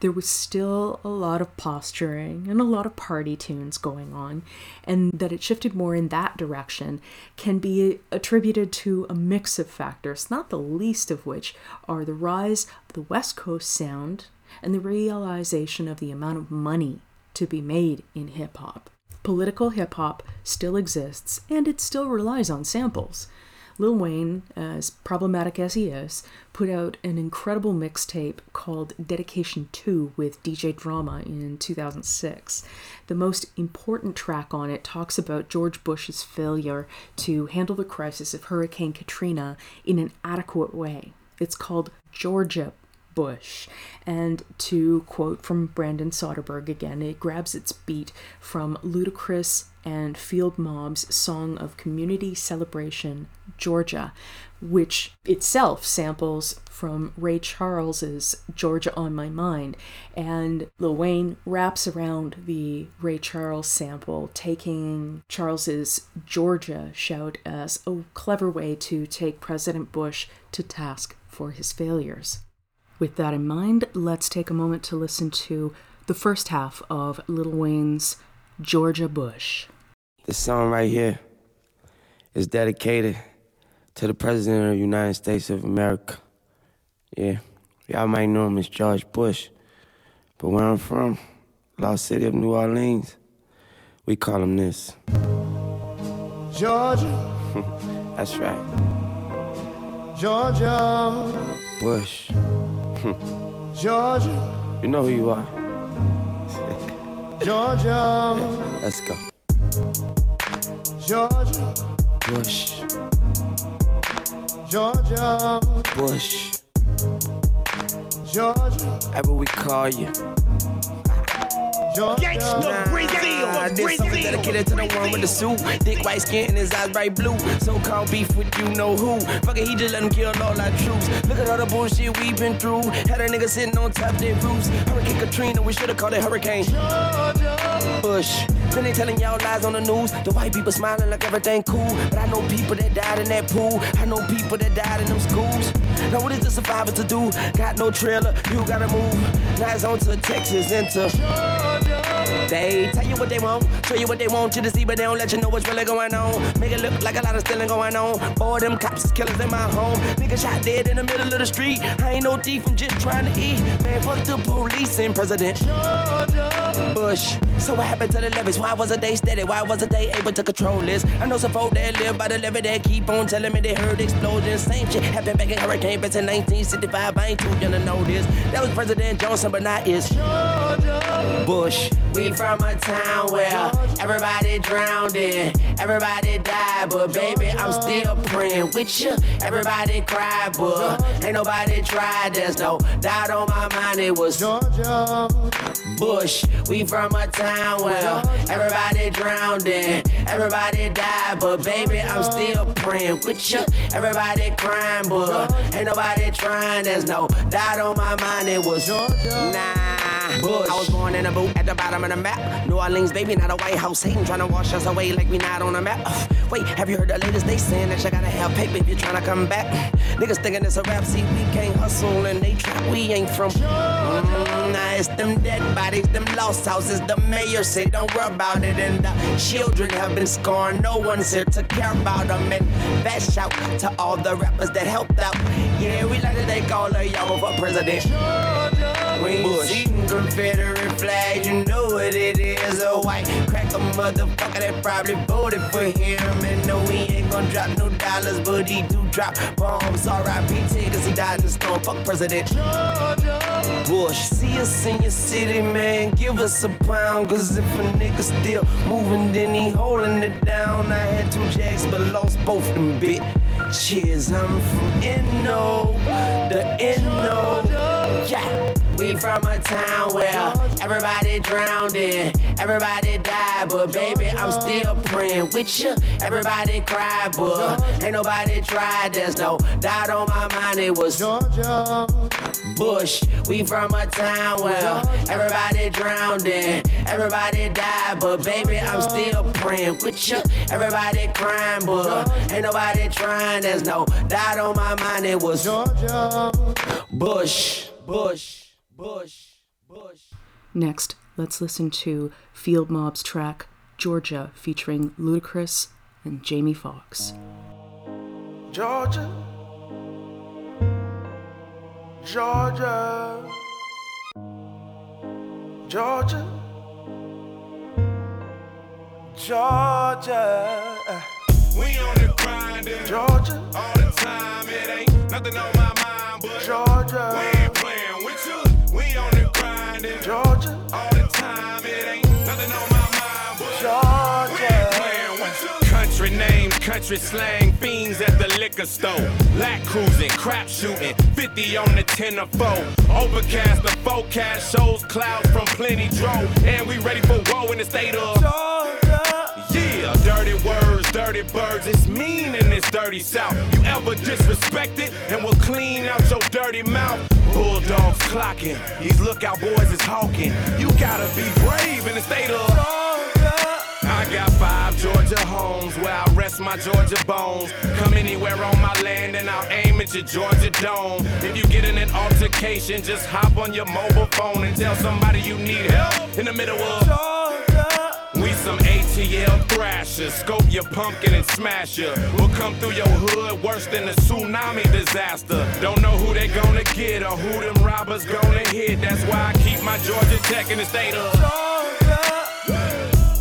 there was still a lot of posturing and a lot of party tunes going on, and that it shifted more in that direction can be attributed to a mix of factors, not the least of which are the rise of the West Coast sound and the realization of the amount of money to be made in hip-hop. Political hip-hop still exists, and it still relies on samples. Lil Wayne, as problematic as he is, put out an incredible mixtape called Dedication 2 with DJ Drama in 2006. The most important track on it talks about George Bush's failure to handle the crisis of Hurricane Katrina in an adequate way. It's called Georgia Bush, and to quote from Brandon Soderberg again, it grabs its beat from Ludacris and Field Mob's song of community celebration, Georgia, which itself samples from Ray Charles's Georgia on My Mind, and Lil Wayne wraps around the Ray Charles sample, taking Charles's Georgia shout as a clever way to take President Bush to task for his failures. With that in mind, let's take a moment to listen to the first half of Lil Wayne's Georgia Bush. This song right here is dedicated to the President of the United States of America. Yeah, y'all might know him as George Bush, but where I'm from, Lost City of New Orleans, we call him this. Georgia. That's right. Georgia Bush. Georgia, you know who you are. Georgia, yeah, let's go. Georgia Bush. Georgia Bush. Georgia, ever we call you. Gangsta Brazil, I did something dedicated to the one with the suit. Thick white skin and his eyes bright blue. So-called beef with you know who. Fuck it, he just let him kill all our troops. Look at all the bullshit we been through. Had a nigga sitting on top of their roofs. Hurricane Katrina, we should've called it Hurricane Georgia Bush. Then they telling y'all lies on the news. The white people smiling like everything cool. But I know people that died in that pool. I know people that died in them schools. Now what is the survivor to do? Got no trailer, you gotta move. Now it's on to Texas and to Georgia. They tell you what they want, show you what they want you to see, but they don't let you know what's really going on. Make it look like a lot of stealing going on. Boy, them cops is killers in my home. Nigga shot dead in the middle of the street. I ain't no thief, I'm just trying to eat. Man, fuck the police and President Georgia Bush. So what happened to the levies? Why wasn't they steady? Why wasn't they able to control this? I know some folk that live by the levy that keep on telling me they heard explosions. Same shit happened back in Hurricane Benson 1965. I ain't too young to know this. That was President Johnson, but not is Georgia Bush. We from a town where everybody drowned in, everybody died, but baby, I'm still praying with you. Everybody cried, but ain't nobody tried. There's no doubt on my mind, it was Georgia Bush. We from a town where everybody drowned in, everybody died, but baby, I'm still praying with you. Everybody crying, but ain't nobody trying. There's no doubt on my mind, it was Georgia Bush. I was born in a boot at the bottom of the map. New Orleans, baby, not a White House. Hating, trying to wash us away like we not on a map. Wait, have you heard the latest? They saying that you gotta have paper if you're trying to come back. Niggas thinking it's a rap, see, we can't hustle and they try, we ain't from nah, it's them dead bodies, them lost houses. The mayor say don't worry about it, and the children have been scorned. No one's here to care about them. And best shout to all the rappers that helped out. Yeah, we like to thank all of y'all for President Bush. When you see Confederate flag, you know what it is. A white cracker motherfucker that probably voted for him. And no, he ain't gonna drop no dollars, but he do drop bombs. R.I.P. cause he died in the storm. Fuck President Georgia Bush. See us in your city, man, give us a pound. Cause if a nigga still moving, then he holding it down. I had 2 jacks, but lost both them bitch. Cheers, I'm from N.O., the N.O., yeah. We from a town where everybody drowned in, everybody died, but baby, I'm still praying with you. Everybody cried, but ain't nobody tried. There's no doubt on my mind, it was Georgia Bush. We from a town where everybody drowned in, everybody died, but baby, I'm still praying with you. Everybody crying, but ain't nobody trying. There's no doubt on my mind, it was Georgia Bush. Bush. Bush. Next, let's listen to Field Mob's track, Georgia, featuring Ludacris and Jamie Foxx. Georgia, Georgia, Georgia, Georgia. We on the grind, Georgia, all the time. It ain't nothing on my mind, but Georgia, we ain't playing with you. We on the grind, Georgia, all the time. It ain't nothing on my mind, but Georgia, we ain't playing with you. Country names, country slang, fiends at the liquor store. Lack cruising, crap shooting, 50 on the 10 or 4. Overcast, the forecast shows clouds from plenty drove. And we ready for woe in the state of Georgia. Yeah, dirty words, dirty birds, it's mean in this dirty South. You ever disrespect it, and we'll clean out your dirty mouth. Bulldogs clocking, these lookout boys is hawking. You gotta be brave in the state of Georgia. I got 5 Georgia homes where I rest my Georgia bones. Come anywhere on my land and I'll aim at your Georgia dome. If you get in an altercation, just hop on your mobile phone and tell somebody you need help in the middle of Georgia. We some ATL thrashers, scope your pumpkin and smash ya. We'll come through your hood worse than a tsunami disaster. Don't know who they gonna get or who them robbers gonna hit. That's why I keep my Georgia Tech in the state of Georgia.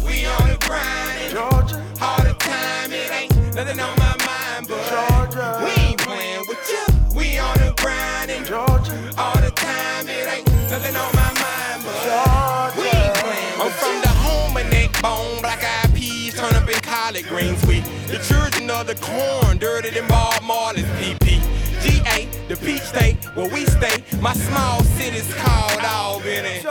We on the grind, Georgia, all the time. It ain't nothing on my mind, but Georgia, we ain't playing with you. We on the grind, Georgia, all the time. It ain't nothing on my mind, but Georgia, we ain't playing with you. Bone, black eyed peas, turn up in collard greens. We the children of the corn, dirty than Bob Marley's PP. GA, the peach state, where we stay. My small city's called Albany.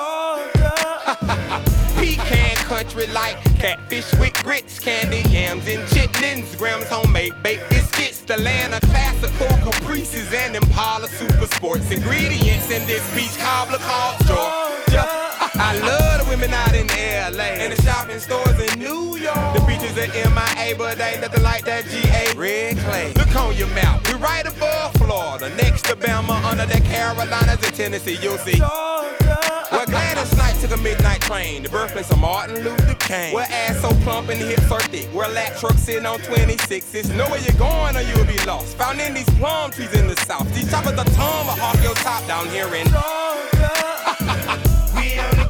Pecan country like catfish with grits, candy yams and chitlins, grams, homemade baked biscuits. The land of classical caprices and Impala super sports ingredients in this peach cobbler called Georgia. I love the women out in LA and the shopping stores in New York. The beaches at MIA, but ain't nothing like that GA red clay. Look on your map, we're right above Florida, next to Bama, under the Carolinas and Tennessee. You'll see. Well, Gladys Knight took a midnight train, the birthplace of Martin Luther King. We're ass so plump and hips so thick. We're lack trucks sitting on 26s. Know where you're going or you'll be lost. Found in these plum trees in the south. These choppers are tomahawk your top down here in Georgia.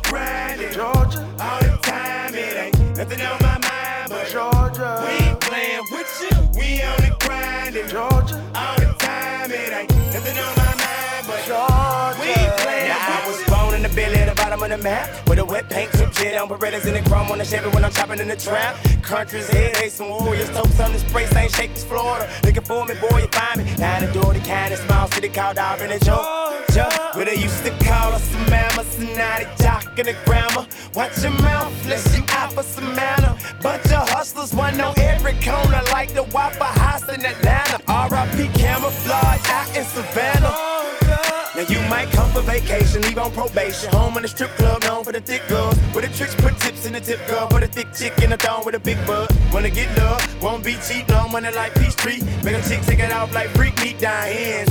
Grinding, Georgia, all the time. It ain't nothing on my mind, but Georgia, we ain't playing with you. We on the grinding, Georgia, all the time. It ain't nothing on my mind, but Georgia, we ain't playing with you. I was born in the belly at the bottom of the map, with a wet paint drip jet on Berettas and the chrome on the Chevy when I'm chopping in the trap. Country's headaches, some warriors, toast on the spray, St. Shakers, Florida. Looking for me, boy, you find me. Down the door, the kind of small city called Albany, Georgia, where they used to call us some mamas, and now they jock in the grammar. Watch your mouth, flesh you out for some manner. Bunch of hustlers, one on every corner, like the Waffle House in Atlanta. R.I.P. camouflage out in Savannah. Now you might come for vacation, leave on probation. Home in the strip club, known for the thick girls. Where the tricks put tips in the tip girl, for the thick chick in the thong with a big butt. Wanna get love, won't be cheap, long money like Peachtree. Make a chick take it off like freak meat, Diane.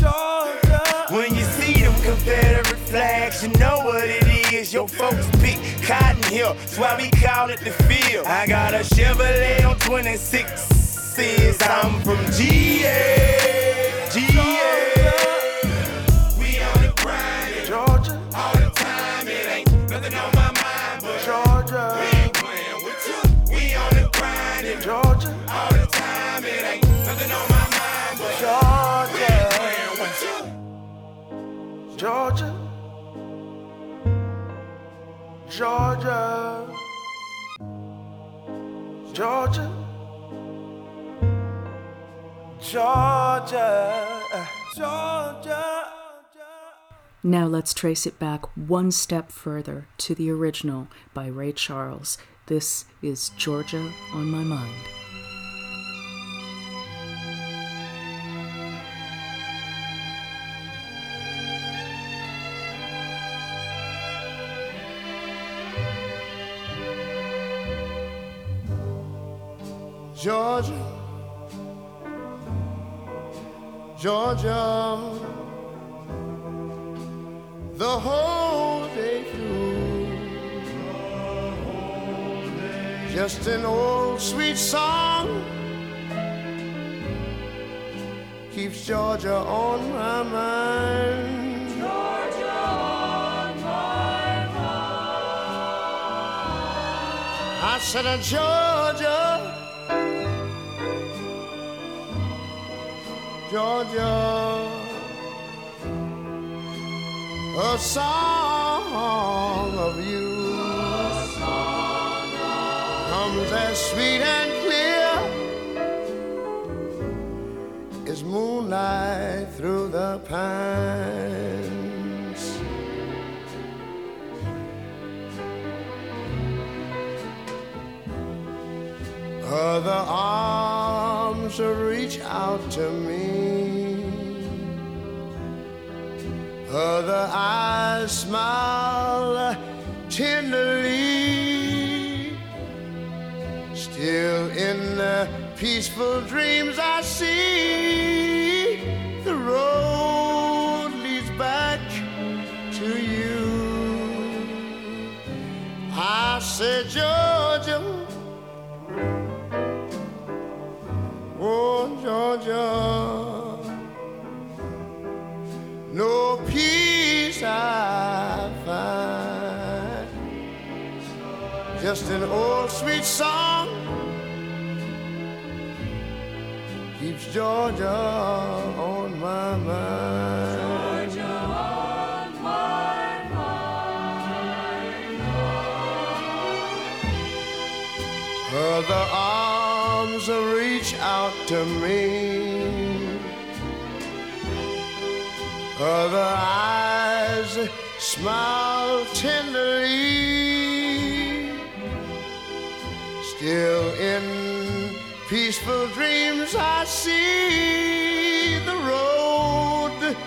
When you see them Confederate flags, you know what it is. Your folks pick cotton hill, that's why we call it the field. I got a Chevrolet on 26s. I'm from GA, GA. Georgia, Georgia, Georgia, Georgia, Georgia. Now let's trace it back one step further to the original by Ray Charles. This is Georgia on My Mind. Georgia, Georgia, the whole day through. just an old sweet song keeps Georgia on my mind. Georgia on my mind. I said, Georgia, Georgia, a song of you comes as sweet and clear as moonlight through the pines. Other arms reach out to me, other eyes smile tenderly. Still in the peaceful dreams I see the road leads back to you. I said, Georgia, oh Georgia, no peace I find, just an old sweet song keeps Georgia on my mind. Georgia on my mind. Other arms reach out to me, other eyes smile tenderly. Still in peaceful dreams I see the road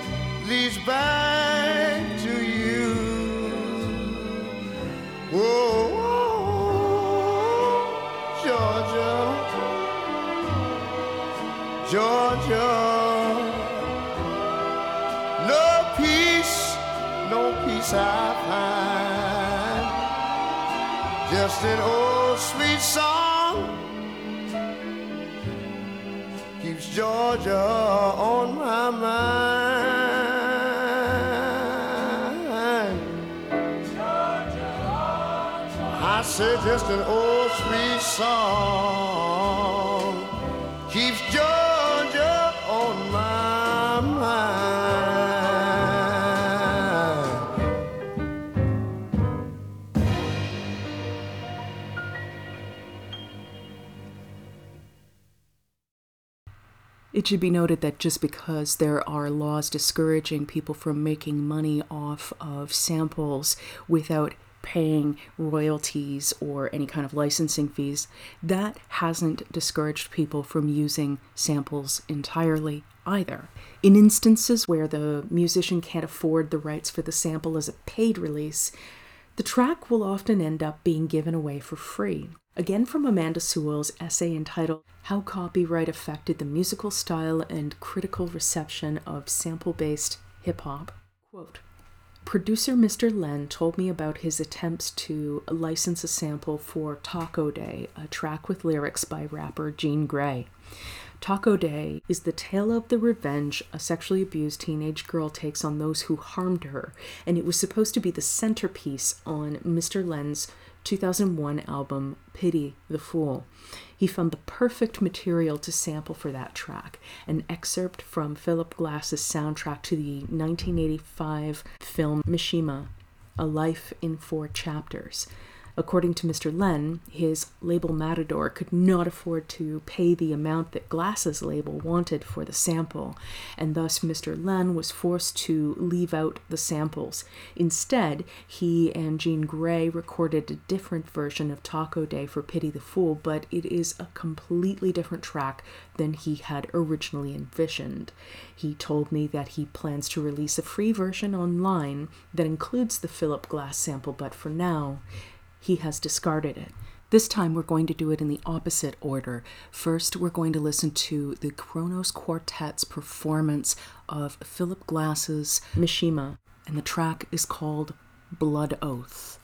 leads back to you. Oh, Georgia, Georgia, no peace I find, just an old sweet song keeps Georgia on my mind. Georgia on my mind. I say just an old sweet song keeps Georgia on my mind. It should be noted that just because there are laws discouraging people from making money off of samples without paying royalties or any kind of licensing fees, that hasn't discouraged people from using samples entirely either. In instances where the musician can't afford the rights for the sample as a paid release, the track will often end up being given away for free. Again from Amanda Sewell's essay entitled How Copyright Affected the Musical Style and Critical Reception of Sample-Based Hip-Hop. Quote, producer Mr. Len told me about his attempts to license a sample for Taco Day, a track with lyrics by rapper Jean Grae. Taco Day is the tale of the revenge a sexually abused teenage girl takes on those who harmed her, and it was supposed to be the centerpiece on Mr. Len's 2001 album Pity the Fool. He found the perfect material to sample for that track, an excerpt from Philip Glass's soundtrack to the 1985 film Mishima, A Life in 4 Chapters. According to Mr. Len, his label Matador could not afford to pay the amount that Glass's label wanted for the sample, and thus Mr. Len was forced to leave out the samples. Instead, he and Jean Grae recorded a different version of Taco Day for Pity the Fool, but it is a completely different track than he had originally envisioned. He told me that he plans to release a free version online that includes the Philip Glass sample, but for now, he has discarded it. This time we're going to do it in the opposite order. First, we're going to listen to the Kronos Quartet's performance of Philip Glass's Mishima, and the track is called Blood Oath.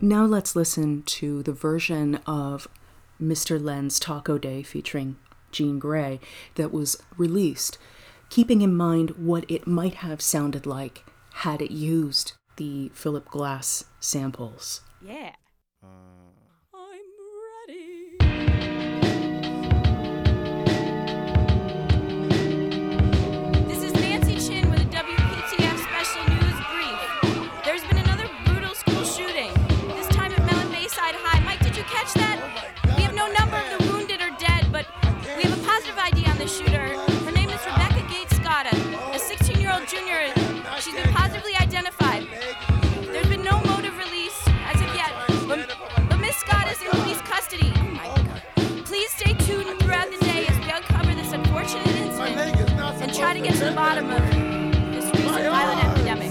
Now let's listen to the version of Mr. Len's Taco Day featuring Jean Grae that was released, keeping in mind what it might have sounded like had it used the Philip Glass samples. Yeah. To get to the bottom of this recent violent epidemic.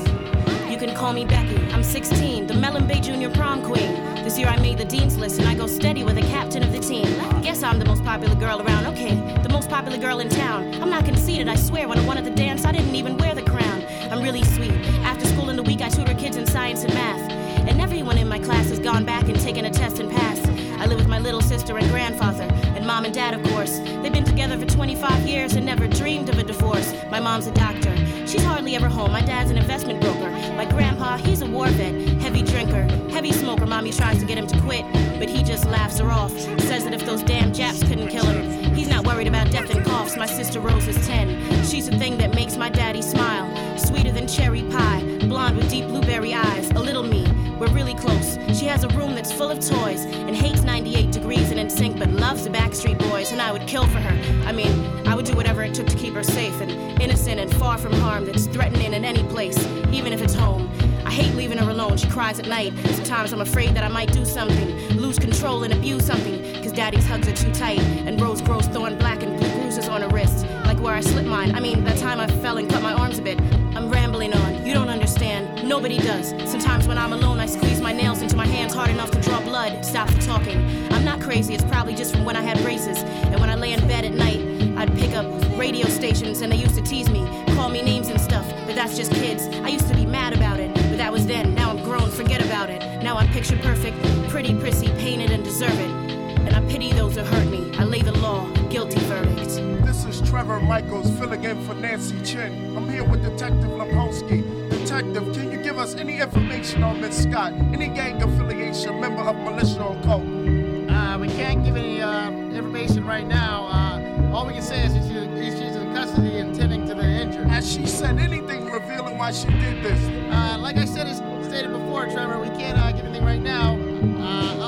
You can call me Becky. I'm 16, the Mellon Bay Junior prom queen. This year I made the dean's list and I go steady with the captain of the team. Guess I'm the most popular girl around. Okay, the most popular girl in town. I'm not conceited, I swear. When I won at the dance, I didn't even wear the crown. I'm really sweet. After school in the week, I tutor kids in science and math. And everyone in my class has gone back and taken a test and passed. I live with my little sister and grandfather, and mom and dad, of course. They've been together for 25 years and never dreamed of a divorce. My mom's a doctor. She's hardly ever home. My dad's an investment broker. My grandpa, he's a war vet, heavy drinker, heavy smoker. Mommy tries to get him to quit, but he just laughs her off. Says that if those damn Japs couldn't kill him, he's not worried about death and coughs. My sister Rose is 10. She's the thing that makes my daddy smile. Sweeter than cherry pie, blonde with deep blueberry eyes. A little me. We're really close. She has a room that's full of toys and hates 98 degrees and NSYNC, but loves the Backstreet Boys, and I would kill for her. I mean, I would do whatever it took to keep her safe and innocent and far from harm that's threatening in any place, even if it's home. I hate leaving her alone. She cries at night. Sometimes I'm afraid that I might do something, lose control and abuse something, because Daddy's hugs are too tight, and Rose grows thorn black and blue bruises on her wrists, like where I slipped mine. I mean, that time I fell and cut my arms a bit. I'm rambling on. You don't understand. Nobody does. Sometimes when I'm alone, I squeeze my nails into my hands hard enough to draw blood. Stop the talking. I'm not crazy. It's probably just from when I had braces. And when I lay in bed at night, I'd pick up radio stations and they used to tease me, call me names and stuff. But that's just kids. I used to be mad about it. But that was then. Now I'm grown. Forget about it. Now I'm picture perfect, pretty, prissy, painted, and deserve it. And I pity those who hurt me. I lay the law, guilty verdict. This is Trevor Michaels filling in for Nancy Chin. I'm here with Detective Lepolsky. Detective, can you give us any information on Miss Scott? Any gang affiliation, member of militia or cult? We can't give any information right now. All we can say is that she's in custody and tending to the injured. Has she said anything revealing why she did this? Like I said, it's stated before, Trevor, we can't give anything right now.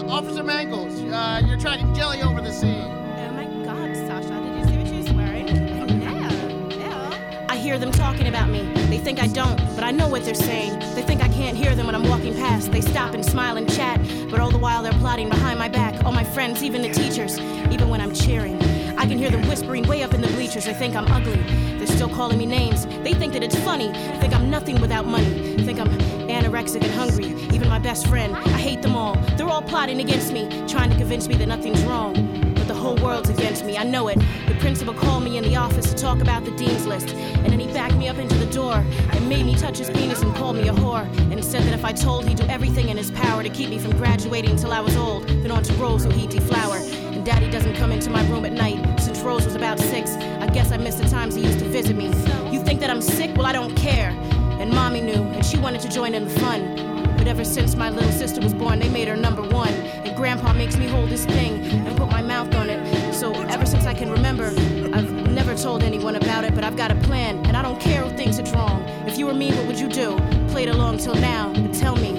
Officer Mangles, you're trying to jelly over the scene. Oh my God, Sasha, did you see what she was wearing? Yeah. I hear them talking about me. They think I don't, but I know what they're saying. They think I can't hear them when I'm walking past. They stop and smile and chat, but all the while they're plotting behind my back. All my friends, even the teachers, even when I'm cheering. I can hear them whispering way up in the bleachers. They think I'm ugly. They're still calling me names. They think that it's funny. They think I'm nothing without money. They think I'm anorexic and hungry. Even my best friend. I hate them all. They're all plotting against me, trying to convince me that nothing's wrong. But the whole world's against me. I know it. The principal called me in the office to talk about the dean's list. And then he backed me up into the door and made me touch his penis and called me a whore. And said that if I told, he'd do everything in his power to keep me from graduating until I was old. Then on to Rose, who he'd deflower. And Daddy doesn't come into my room at night. Since Rose was about 6, I guess I miss the times he used to visit me. You think that I'm sick? Well, I don't care. And Mommy knew, and she wanted to join in the fun. But ever since my little sister was born, they made her number one. And Grandpa makes me hold this thing and put my mouth on it. So ever since I can remember, I've never told anyone about it, but I've got a plan. And I don't care who thinks it's wrong. If you were me, what would you do? Played along till now, but tell me,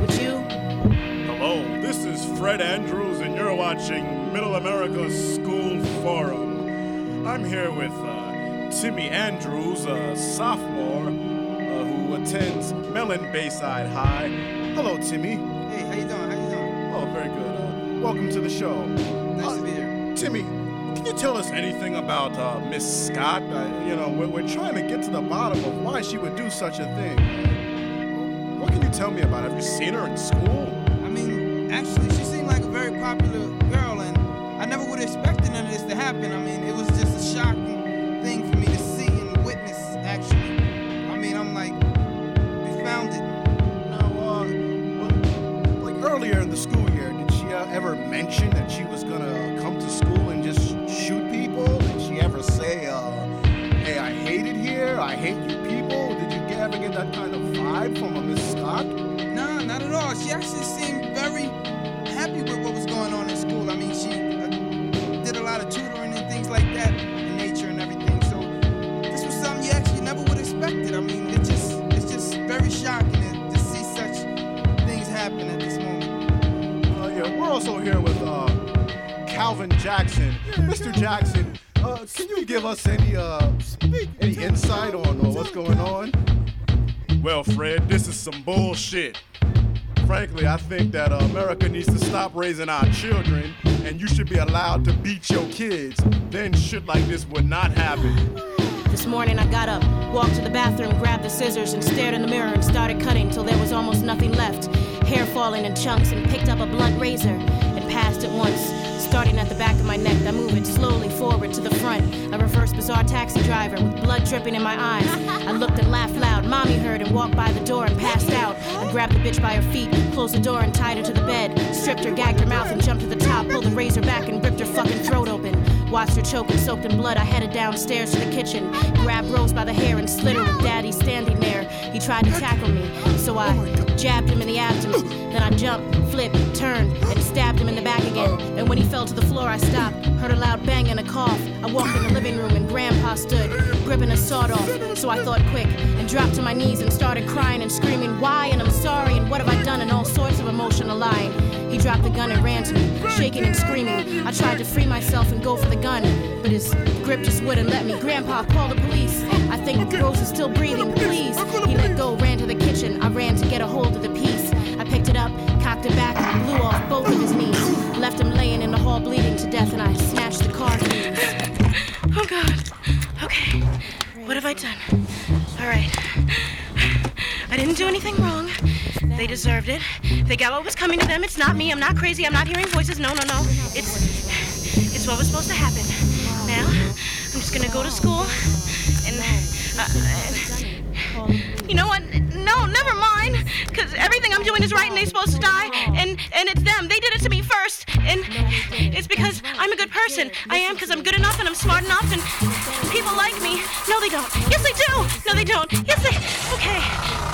would you? Hello, this is Fred Andrews, and you're watching Middle America School Forum. I'm here with Timmy Andrews, a sophomore, who attends Mellon Bayside High. Hello, Timmy. Hey, how you doing? Oh, very good. Welcome to the show. Nice to be here. Timmy, can you tell us anything about Miss Scott? We're trying to get to the bottom of why she would do such a thing. What can you tell me about it? Have you seen her in school? I mean, actually, she seemed like a very popular girl, and I never would have expected none of this to happen. I mean, it was just a shocking thing for me to see and witness, actually. I mean, I'm like, confounded. Now, earlier mention that she was gonna come to school and just shoot people? Did she ever say, hey, I hate it here, I hate you people? Did you ever get that kind of vibe from a Miss Scott? Nah, not at all. She actually seemed very happy with what was going on in school. I mean, she did a lot of tutoring and things like that in nature and everything. So this was something you actually never would have expected. I mean, it's just very shocking to see such things happen at this moment. Yeah, we're also here with Calvin Jackson. Mr. Jackson, can you give us any insight on what's going on? Well, Fred, this is some bullshit. Frankly, I think that America needs to stop raising our children, and you should be allowed to beat your kids. Then shit like this would not happen. This morning I got up, walked to the bathroom, grabbed the scissors and stared in the mirror and started cutting till there was almost nothing left. Hair falling in chunks, and picked up a blunt razor and passed it once. Starting at the back of my neck, I move it slowly forward to the front. A reverse bizarre taxi driver with blood dripping in my eyes. I looked and laughed loud. Mommy heard and walked by the door and passed out. I grabbed the bitch by her feet, closed the door and tied her to the bed. Stripped her, gagged her mouth and jumped to the top. Pulled the razor back and ripped her fucking throat open. Watched her choking, soaked in blood. I headed downstairs to the kitchen. Grabbed Rose by the hair and slid her with Daddy standing there. He tried to tackle me, so I jabbed him in the abdomen. Then I jumped, flipped, turned, and stabbed him in the back again. And when he fell to the floor, I stopped. Heard a loud bang and a cough. I walked in the living room and Grandpa stood, gripping a sawed-off. So I thought quick and dropped to my knees and started crying and screaming, why, and I'm sorry, and what have I done, and all sorts of emotional lying. He dropped the gun and ran to me, shaking and screaming. I tried to free myself and go for the gun, but his grip just wouldn't let me. Grandpa, call the police. I think Rose is still breathing, please. He let go, ran to the kitchen. I ran to get a hold of the piece. I picked it up, cocked it back, and blew off both of his knees. Left him laying in the hall bleeding to death, and I smashed the car keys. Oh, God. Okay. What have I done? All right. I didn't do anything wrong. They deserved it. They got what was coming to them. It's not me. I'm not crazy. I'm not hearing voices. No. It's what was supposed to happen. Now, I'm just going to go to school and you know what? No, never mind. Because everything I'm doing is right and they're supposed to die. And it's them. They did it to me first. And it's because I'm a good person. I am, because I'm good enough and I'm smart enough and people like me. No, they don't. Yes, they do. No, they don't. Yes, they... Okay.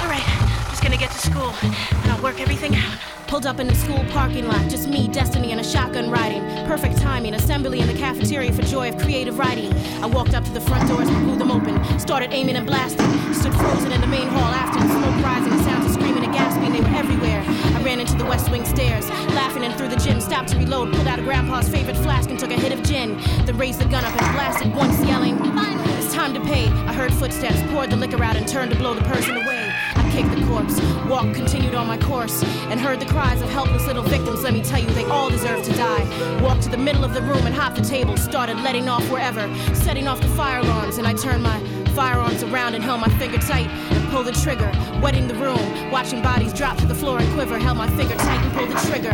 All right. I'm just going to get to school and I'll work everything out. Pulled up in the school parking lot, just me, Destiny, and a shotgun riding. Perfect timing, assembly in the cafeteria for joy of creative writing. I walked up to the front doors and blew them open. Started aiming and blasting. Stood frozen in the main hall after the smoke rising and sounds of screaming and gasping. They were everywhere. I ran into the West Wing stairs, laughing and through the gym. Stopped to reload, pulled out a Grandpa's favorite flask and took a hit of gin. Then raised the gun up and blasted once, yelling, it's time to pay. I heard footsteps, poured the liquor out and turned to blow the person away. Kicked the corpse, walked, continued on my course, and heard the cries of helpless little victims. Let me tell you, they all deserve to die. Walked to the middle of the room and hopped the table, started letting off wherever, setting off the fire alarms, and I turned my firearms around and held my finger tight and pulled the trigger, wetting the room, watching bodies drop to the floor and quiver, held my finger tight and pulled the trigger.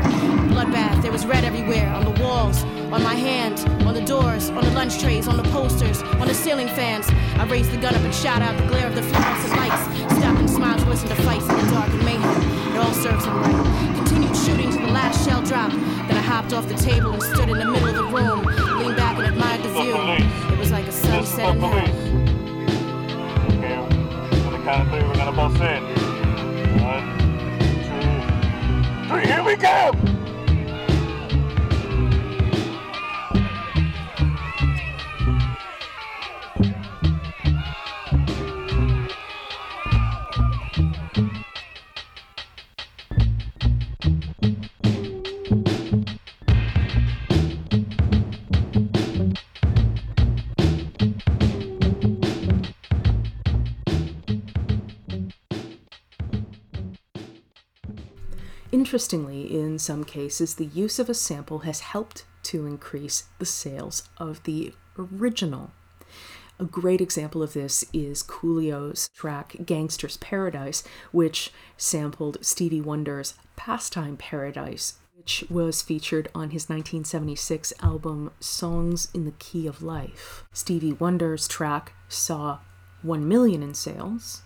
Bloodbath, there was red everywhere, on the walls, on my hands, on the doors, on the lunch trays, on the posters, on the ceiling fans. I raised the gun up and shot out the glare of the fluorescent lights, stopped and smiled. Listen to fights in the dark and mayhem. It all serves him right. Continued shooting till the last shell dropped. Then I hopped off the table and stood in the middle of the room, leaned back and admired the view. It was like a sunset in hell. Okay, on the count of three, we're gonna bust in. 1, 2, 3, here we go! Interestingly, in some cases, the use of a sample has helped to increase the sales of the original. A great example of this is Coolio's track Gangster's Paradise, which sampled Stevie Wonder's Pastime Paradise, which was featured on his 1976 album Songs in the Key of Life. Stevie Wonder's track saw 1 million in sales,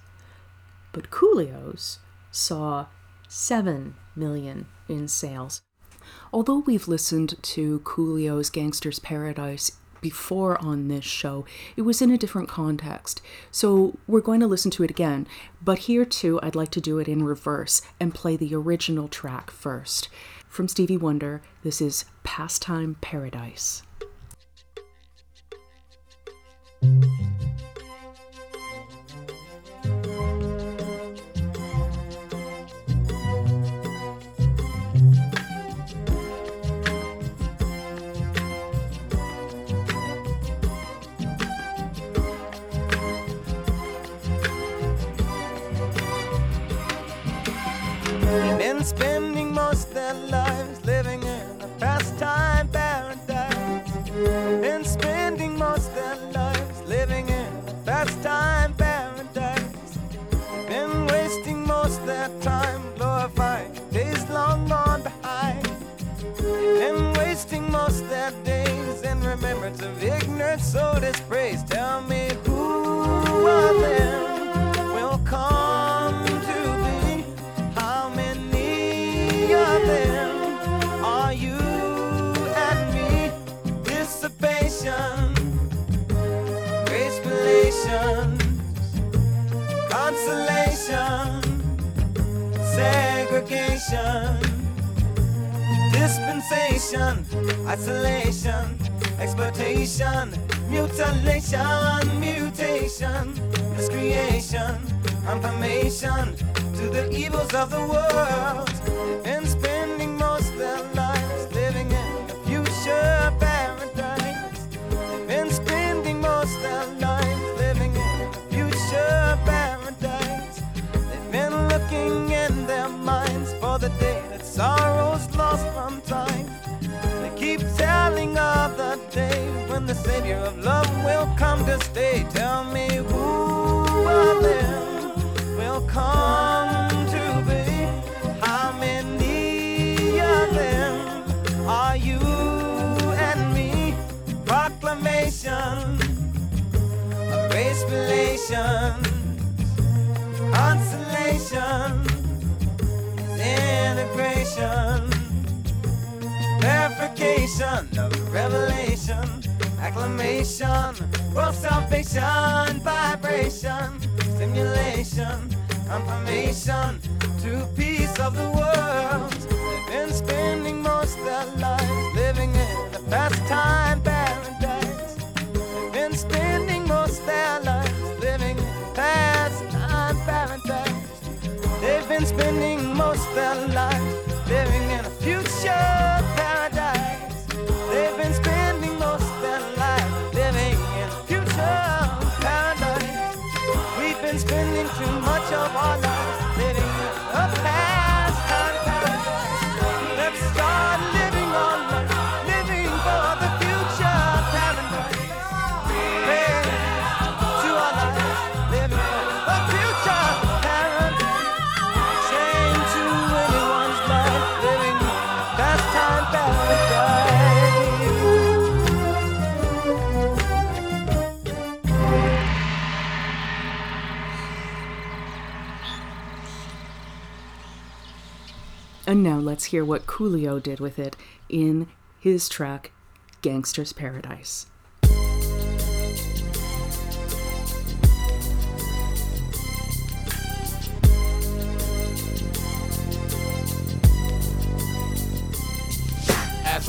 but Coolio's saw 7 million in sales. Although we've listened to Coolio's Gangster's Paradise before on this show, it was in a different context. So we're going to listen to it again, but here too I'd like to do it in reverse and play the original track first. From Stevie Wonder, this is Pastime Paradise. Men spending most of their lives living in a pastime paradise. Men spending most of their lives living in a pastime paradise. Men wasting most of their time glorifying days long gone behind. Men wasting most of their days in remembrance of ignorance so dispraised. Tell me who of them will come to thee? How many them are you and me? Dissipation, grace relations, consolation, segregation, dispensation, isolation, exploitation, mutilation, mutation, miscreation, confirmation to the evils of the world. And spending most of their lives living in a future paradise. And spending most of their lives living in a future paradise. They've been looking in their minds for the day that sorrow's lost from time. They keep telling of the day when the Savior of love will come to stay. Tell me who of them will come to be? How many of them are you and me? Proclamation of race relations, consolation, integration, verification of revelation, acclamation, world salvation, vibration, stimulation, confirmation to peace of the world. They've been spending most of their lives living in the pastime paradise. They've been spending most of their lives living in pastime paradise. They've been spending most of their lives living in a future paradise. They've been spending most of their life living in a future paradise. We've been spending too much of our lives living in a past time paradise. Let's start living our life, living for the future paradise. Praise to our lives, living for the future paradise. Shame to anyone's life, living in a past time paradise. And now let's hear what Coolio did with it in his track, Gangster's Paradise. As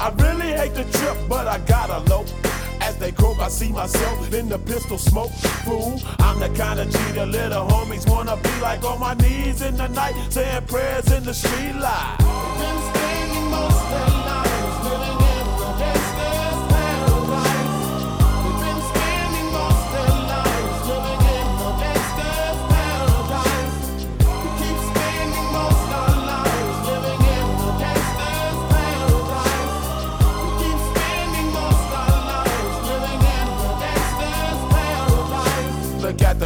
I really hate the trip, but I gotta low. As they croak, I see myself in the pistol smoke. Fool, I'm the kind of G the little homies wanna be like, on my knees in the night, saying prayers in the street light. Been spending most of their lives living in the gangster's paradise. We've been spending most of their lives living in the gangster's paradise. We keep spending most of our lives living in the gangster's paradise. We keep spending most of our lives living in the gangster's paradise.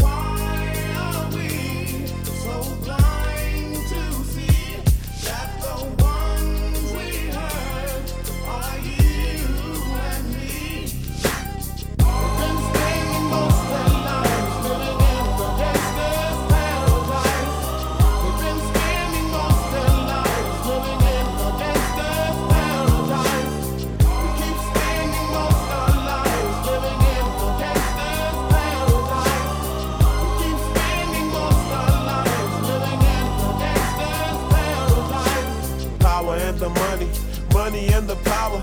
why. So blind to see that the ones we hurt are you and me. We've been staying most of nights, living in the gangster's paradise. We've been spending most of nights, living in the gangster's paradise. We keep spending most of lives, living in the gangster's paradise. We keep spending most of lives. Power and the money, money and the power.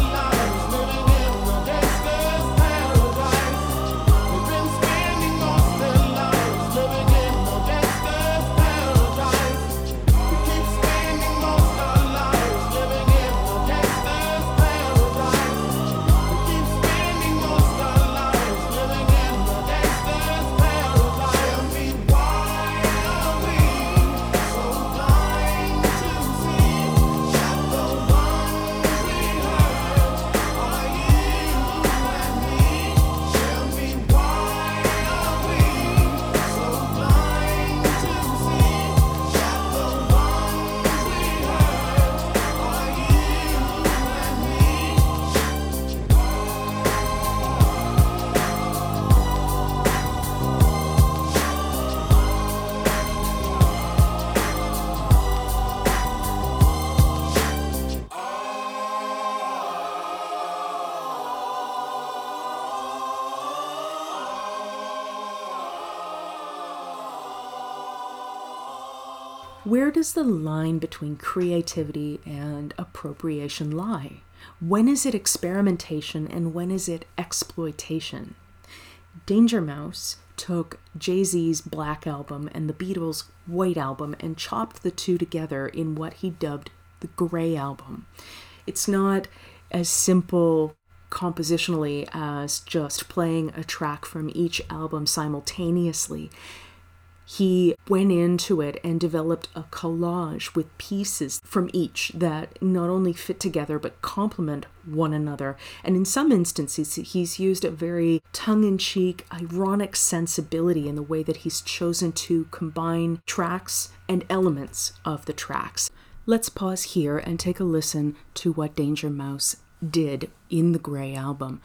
Where does the line between creativity and appropriation lie? When is it experimentation and when is it exploitation? Danger Mouse took Jay-Z's Black Album and the Beatles' White Album and chopped the two together in what he dubbed the Grey Album. It's not as simple compositionally as just playing a track from each album simultaneously. He went into it and developed a collage with pieces from each that not only fit together but complement one another. And in some instances, he's used a very tongue-in-cheek, ironic sensibility in the way that he's chosen to combine tracks and elements of the tracks. Let's pause here and take a listen to what Danger Mouse did in the Grey Album.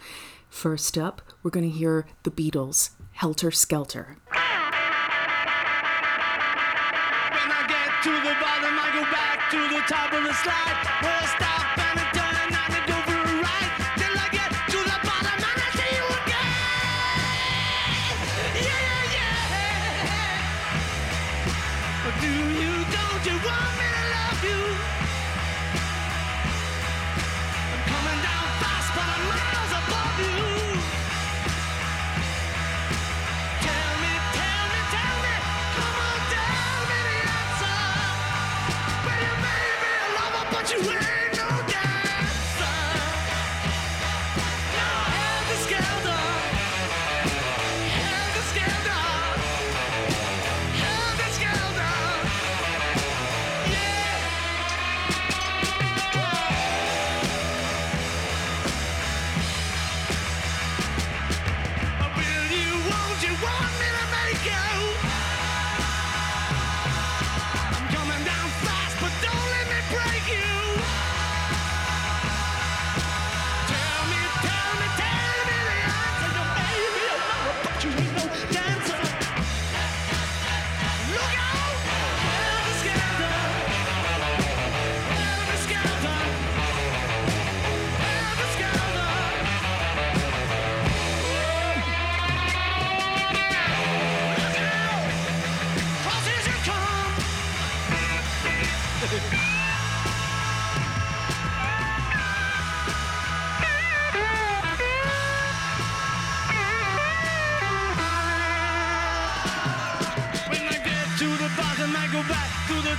First up, we're going to hear The Beatles' Helter Skelter. To the bottom, I go back to the top of the slide. Well, stop and I turn and I go for a ride till I get to the bottom and I see you again. Yeah, yeah, yeah. But do you, don't you want me to love you? I'm coming down fast, but I'm miles above you. You ain't no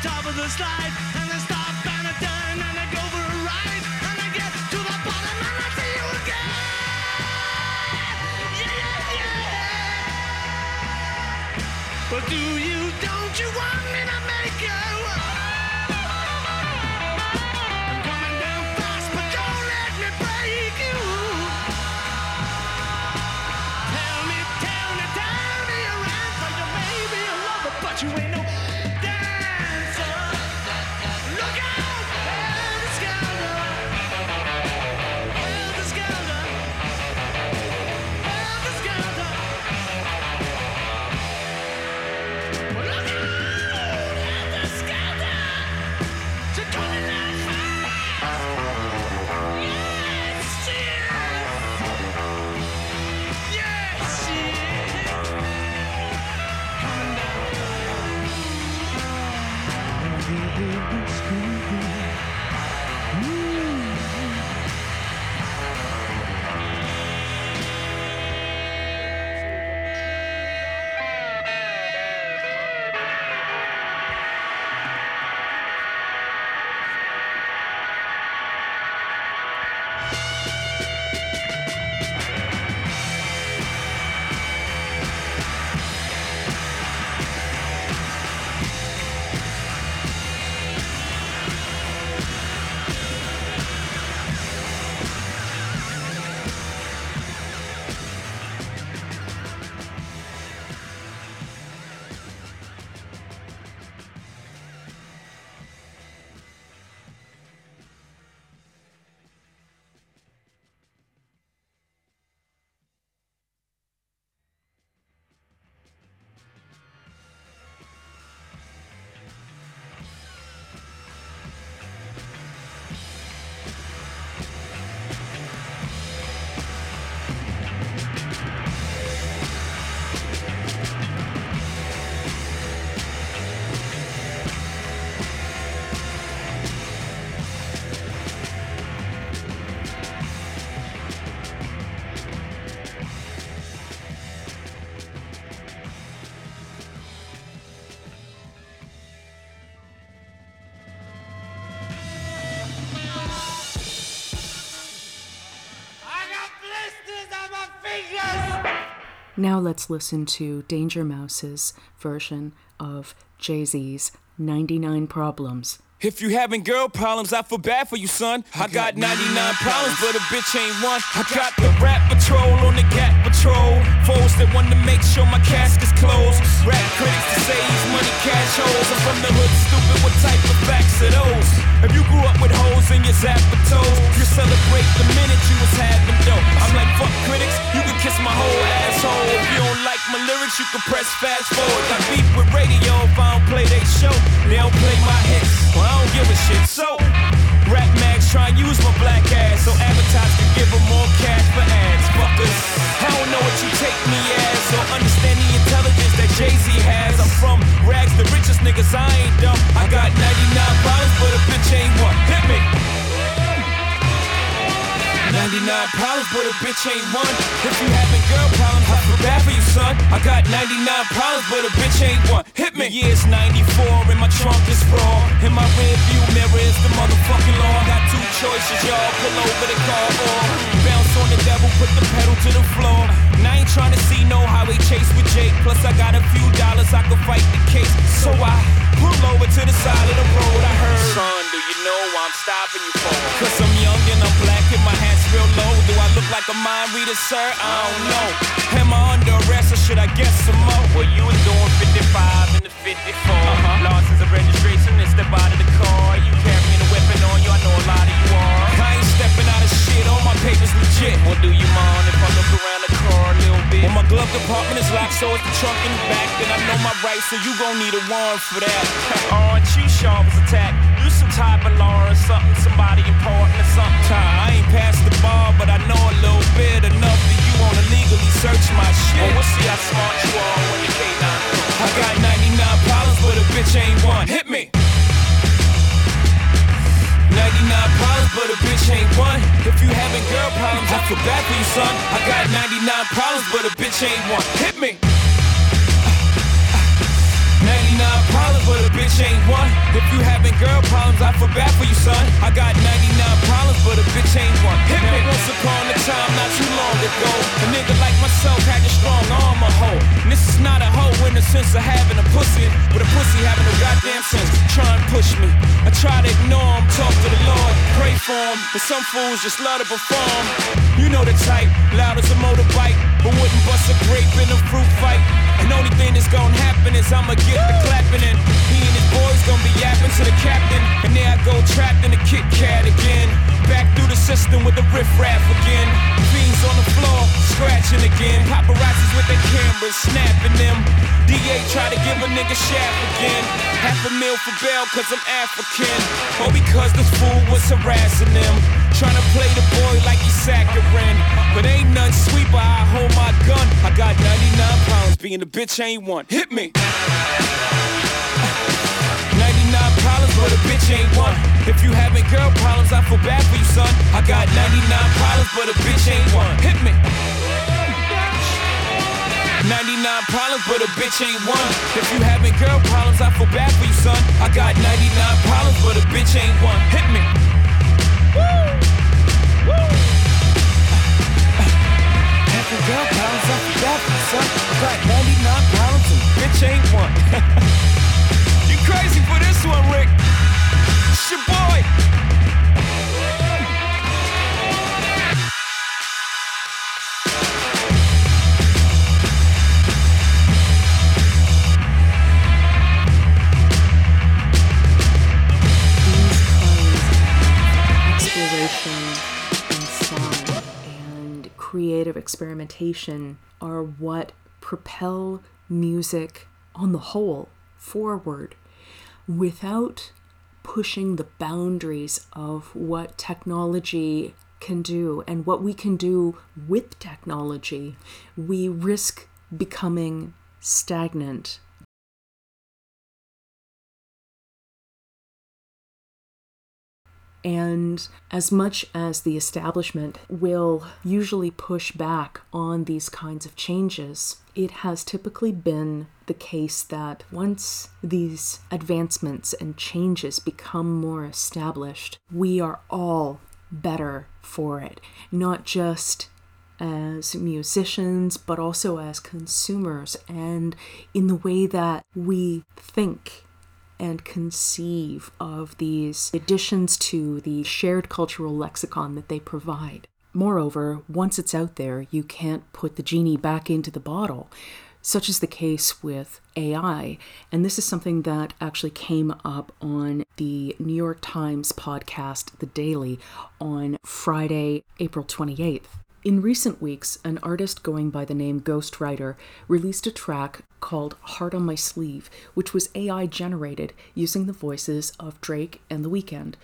top of the slide, and I stop and I turn and I go for a ride, and I get to the bottom and I see you again. Yeah, yeah, yeah. But do you, don't you want me to make you? Now let's listen to Danger Mouse's version of Jay-Z's 99 Problems. If you having girl problems, I feel bad for you, son. I got 99 problems, but a bitch ain't one. I got the rap patrol on the gat patrol. Foes that want to make sure my cask is closed. Rap critics to say he's money cash holes. I'm from the hood, stupid, what type of facts are those? If you grew up with hoes in your zapper toes, you celebrate the minute you was having dough. I'm like, fuck critics, you can kiss my whole asshole. If you don't like my lyrics, you can press fast forward. I beef with radio if I don't play they show. They don't play my hits. I don't give a shit, so rap mags try and use my black ass so advertisers can give them more cash for ads, fuckers. I don't know what you take me as or understand the intelligence that Jay-Z has. I'm from rags, the richest niggas, I ain't dumb. I got 99 problems, but a bitch ain't one. Hit me! 99 problems, but a bitch ain't one. If you having girl problems, I feel bad for you, son. I got 99 problems, but a bitch ain't one. Hit me! The year's 94 and my trunk is raw. In my rear view mirror is the motherfucking law. I got two choices, y'all. Pull over the car or bounce on the devil, put the pedal to the floor. And I ain't trying to see no highway chase with Jake. Plus I got a few dollars, I could fight the case. So I pull over to the side of the road. I heard, son, do you know I'm stopping you for? Cause I'm young and I'm black and my hat's real low. Do I look like a mind reader, sir? I don't know. Am I under arrest or should I get some more? Well, you was doing 55 in the 54. Losses of registration and step out of the car. You carrying a weapon on you, I know a lot of you are. I ain't stepping out of shit, all my papers legit. Well, do you mind if I look around the car a little bit? Well, my glove compartment is locked, so it's the trunk in the back. Then I know my rights, so you gon' need a warrant for that. Aren't you sharp as a tack? You some type of law or something, somebody important or something. I ain't past the bar, but I know a little bit enough that you wanna legally search my shit. Oh, we'll see how smart you are when you can't not. I got 99 problems, but a bitch ain't one. Hit me! 99 problems, but a bitch ain't one. If you having girl problems, I feel bad for you, son. I got 99 problems, but a bitch ain't one. Hit me! 99 problems, but a bitch ain't one. If you having girl problems, I feel bad for you, son. I got 99 problems, but a bitch ain't one. Hit me once upon a time, not too long ago. A nigga like myself had a strong arm, a hoe. And this is not a hoe in the sense of having a pussy, but a pussy having no goddamn sense. Try and push me. I try to ignore him, talk to the Lord, pray for him. But some fools just love to perform. You know the type, loud as a motorbike, but wouldn't bust a grape in a fruit fight. And only thing that's gonna happen is I'ma get the clapping in. He and his boys gonna be yapping to the captain. And there I go trapped in a Kit Kat again. Back through the system with the riff-raff again. Fiends on the floor, scratching again. Paparazzi's with their cameras, snapping them. DA try to give a nigga shaft again. $500,000 for bail cause I'm African. Or because this fool was harassing them. Tryna play the boy like he's saccharin. But ain't none sweet, but I hold my gun. I got 99 problems, being a bitch ain't one. Hit me! 99 problems, but a bitch ain't one. If you having girl problems, I feel bad for you, son. I got 99 problems, but a bitch ain't one. Hit me! 99 problems, but a bitch ain't one. If you having girl problems, I feel bad for you, son. I got 99 problems, but a bitch ain't one. Hit me! Woo! Woo! Having girl problems, I feel bad for you, son. I got 99 problems, and a bitch ain't one. Crazy for this one, Rick. It's your boy. These colors of exploration and song and creative experimentation are what propel music on the whole forward, without pushing the boundaries of what technology can do and what we can do with technology. We risk becoming stagnant. And as much as the establishment will usually push back on these kinds of changes, it has typically been the case that once these advancements and changes become more established, we are all better for it, not just as musicians, but also as consumers and in the way that we think and conceive of these additions to the shared cultural lexicon that they provide. Moreover, once it's out there, you can't put the genie back into the bottle, such is the case with AI. And this is something that actually came up on the New York Times podcast, The Daily, on Friday, April 28th. In recent weeks, an artist going by the name Ghostwriter released a track called Heart on My Sleeve, which was AI-generated using the voices of Drake and The Weeknd.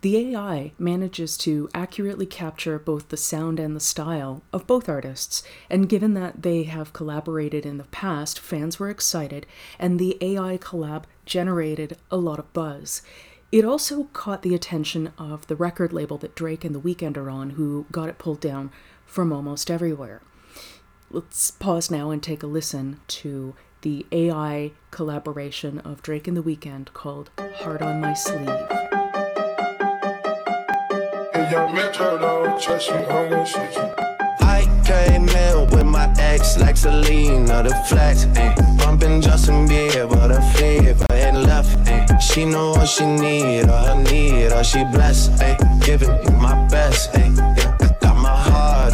The AI manages to accurately capture both the sound and the style of both artists, and given that they have collaborated in the past, fans were excited, and the AI collab generated a lot of buzz. It also caught the attention of the record label that Drake and The Weeknd are on, who got it pulled down from almost everywhere. Let's pause now and take a listen to the AI collaboration of Drake and The Weeknd called Heart on My Sleeve. I came in with my ex like Selena, the flex, bumping Justin Bieber, the flavor and left, she know what she need, or I need, or she blessed, giving me my best,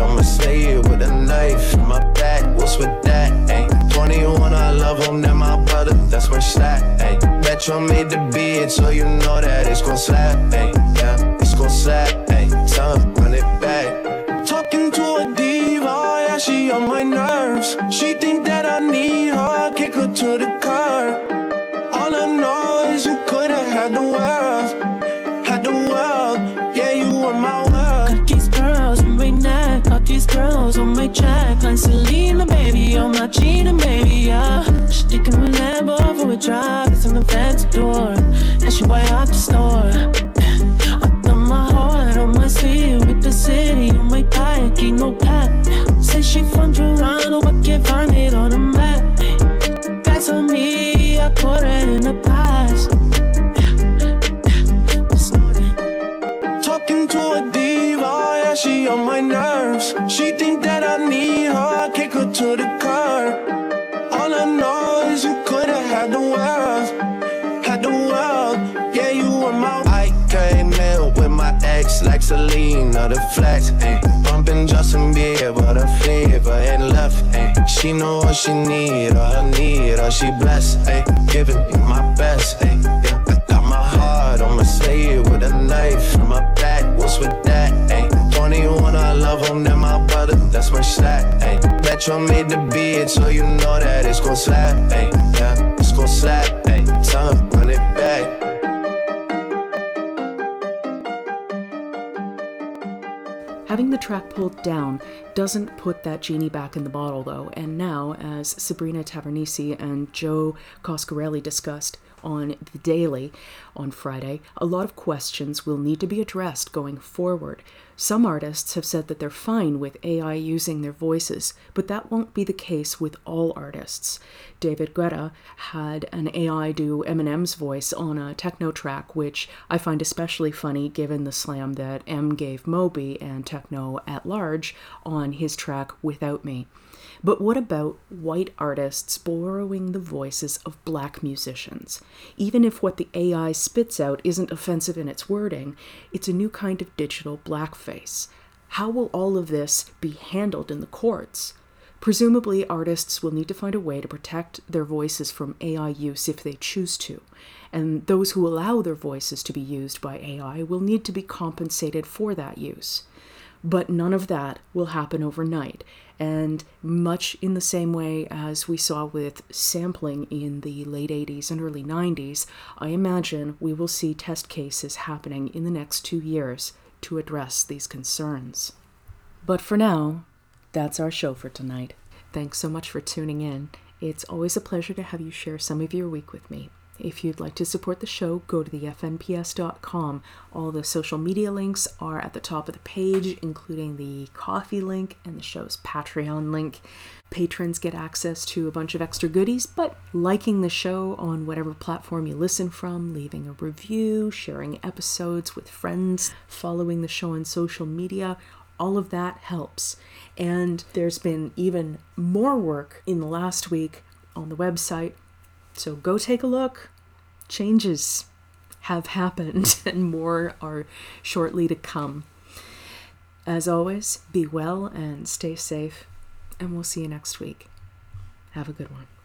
on my sleeve with a knife in my back, what's with that, ayy? 21, I love him, then my brother, that's where it's at, ayy. Metro made the beat, so you know that it's gon' slap, ayy. Yeah, it's gon' slap, ayy. Tell him, run it back. Talking to a diva, yeah, she on my nerves. She think that I need her, kick her to the curb. All I know is you could've had the world. Had the world, yeah, you were my world. Cook these girls on my neck, got these girls on my track. Like Selena, baby, on my cheetah, baby, yeah. She thinking my Lambo for a drive, it's on the back door. And she way out the store. I got my heart on my sleeve, with the city on my back, ain't no pack. Say she from Toronto, I can't find it on the map. That's on me, I put it. cuffs. She think that I need her, I kick her to the curb. All I know is you could've had the world, had the world. Yeah, you were my. I came in with my ex like Selena, the flex, ayy. Bumpin' Justin Bieber, the flavor ain't left, ayy. She know what she need, or I need her, she blessed, ayy. Giving me my best, ayy, yeah. I got my heart on my sleeve with a knife in my back, what's with that, ayy? 21, I love him, then my brother, that's my slack, ayy. Metro made the beat, so you know that it's gon' slap, ayy. Yeah, it's gon' slap, ayy. Tell him, run it back. Having the track pulled down doesn't put that genie back in the bottle, though, and now, as Sabrina Tavernisi and Joe Coscarelli discussed on The Daily on Friday, a lot of questions will need to be addressed going forward. Some artists have said that they're fine with AI using their voices, but that won't be the case with all artists. David Guetta had an AI do Eminem's voice on a techno track, which I find especially funny given the slam that M gave Moby and techno at large on his track Without Me. But what about white artists borrowing the voices of black musicians? Even if what the AI spits out isn't offensive in its wording, it's a new kind of digital blackface. How will all of this be handled in the courts? Presumably, artists will need to find a way to protect their voices from AI use if they choose to, and those who allow their voices to be used by AI will need to be compensated for that use. But none of that will happen overnight. And much in the same way as we saw with sampling in the late 80s and early 90s, I imagine we will see test cases happening in the next 2 years to address these concerns. But for now, that's our show for tonight. Thanks so much for tuning in. It's always a pleasure to have you share some of your week with me. If you'd like to support the show, go to thefnps.com. All the social media links are at the top of the page, including the Ko-fi link and the show's Patreon link. Patrons get access to a bunch of extra goodies, but liking the show on whatever platform you listen from, leaving a review, sharing episodes with friends, following the show on social media, all of that helps. And there's been even more work in the last week on the website, so go take a look. Changes have happened and more are shortly to come. As always, be well and stay safe, and we'll see you next week. Have a good one.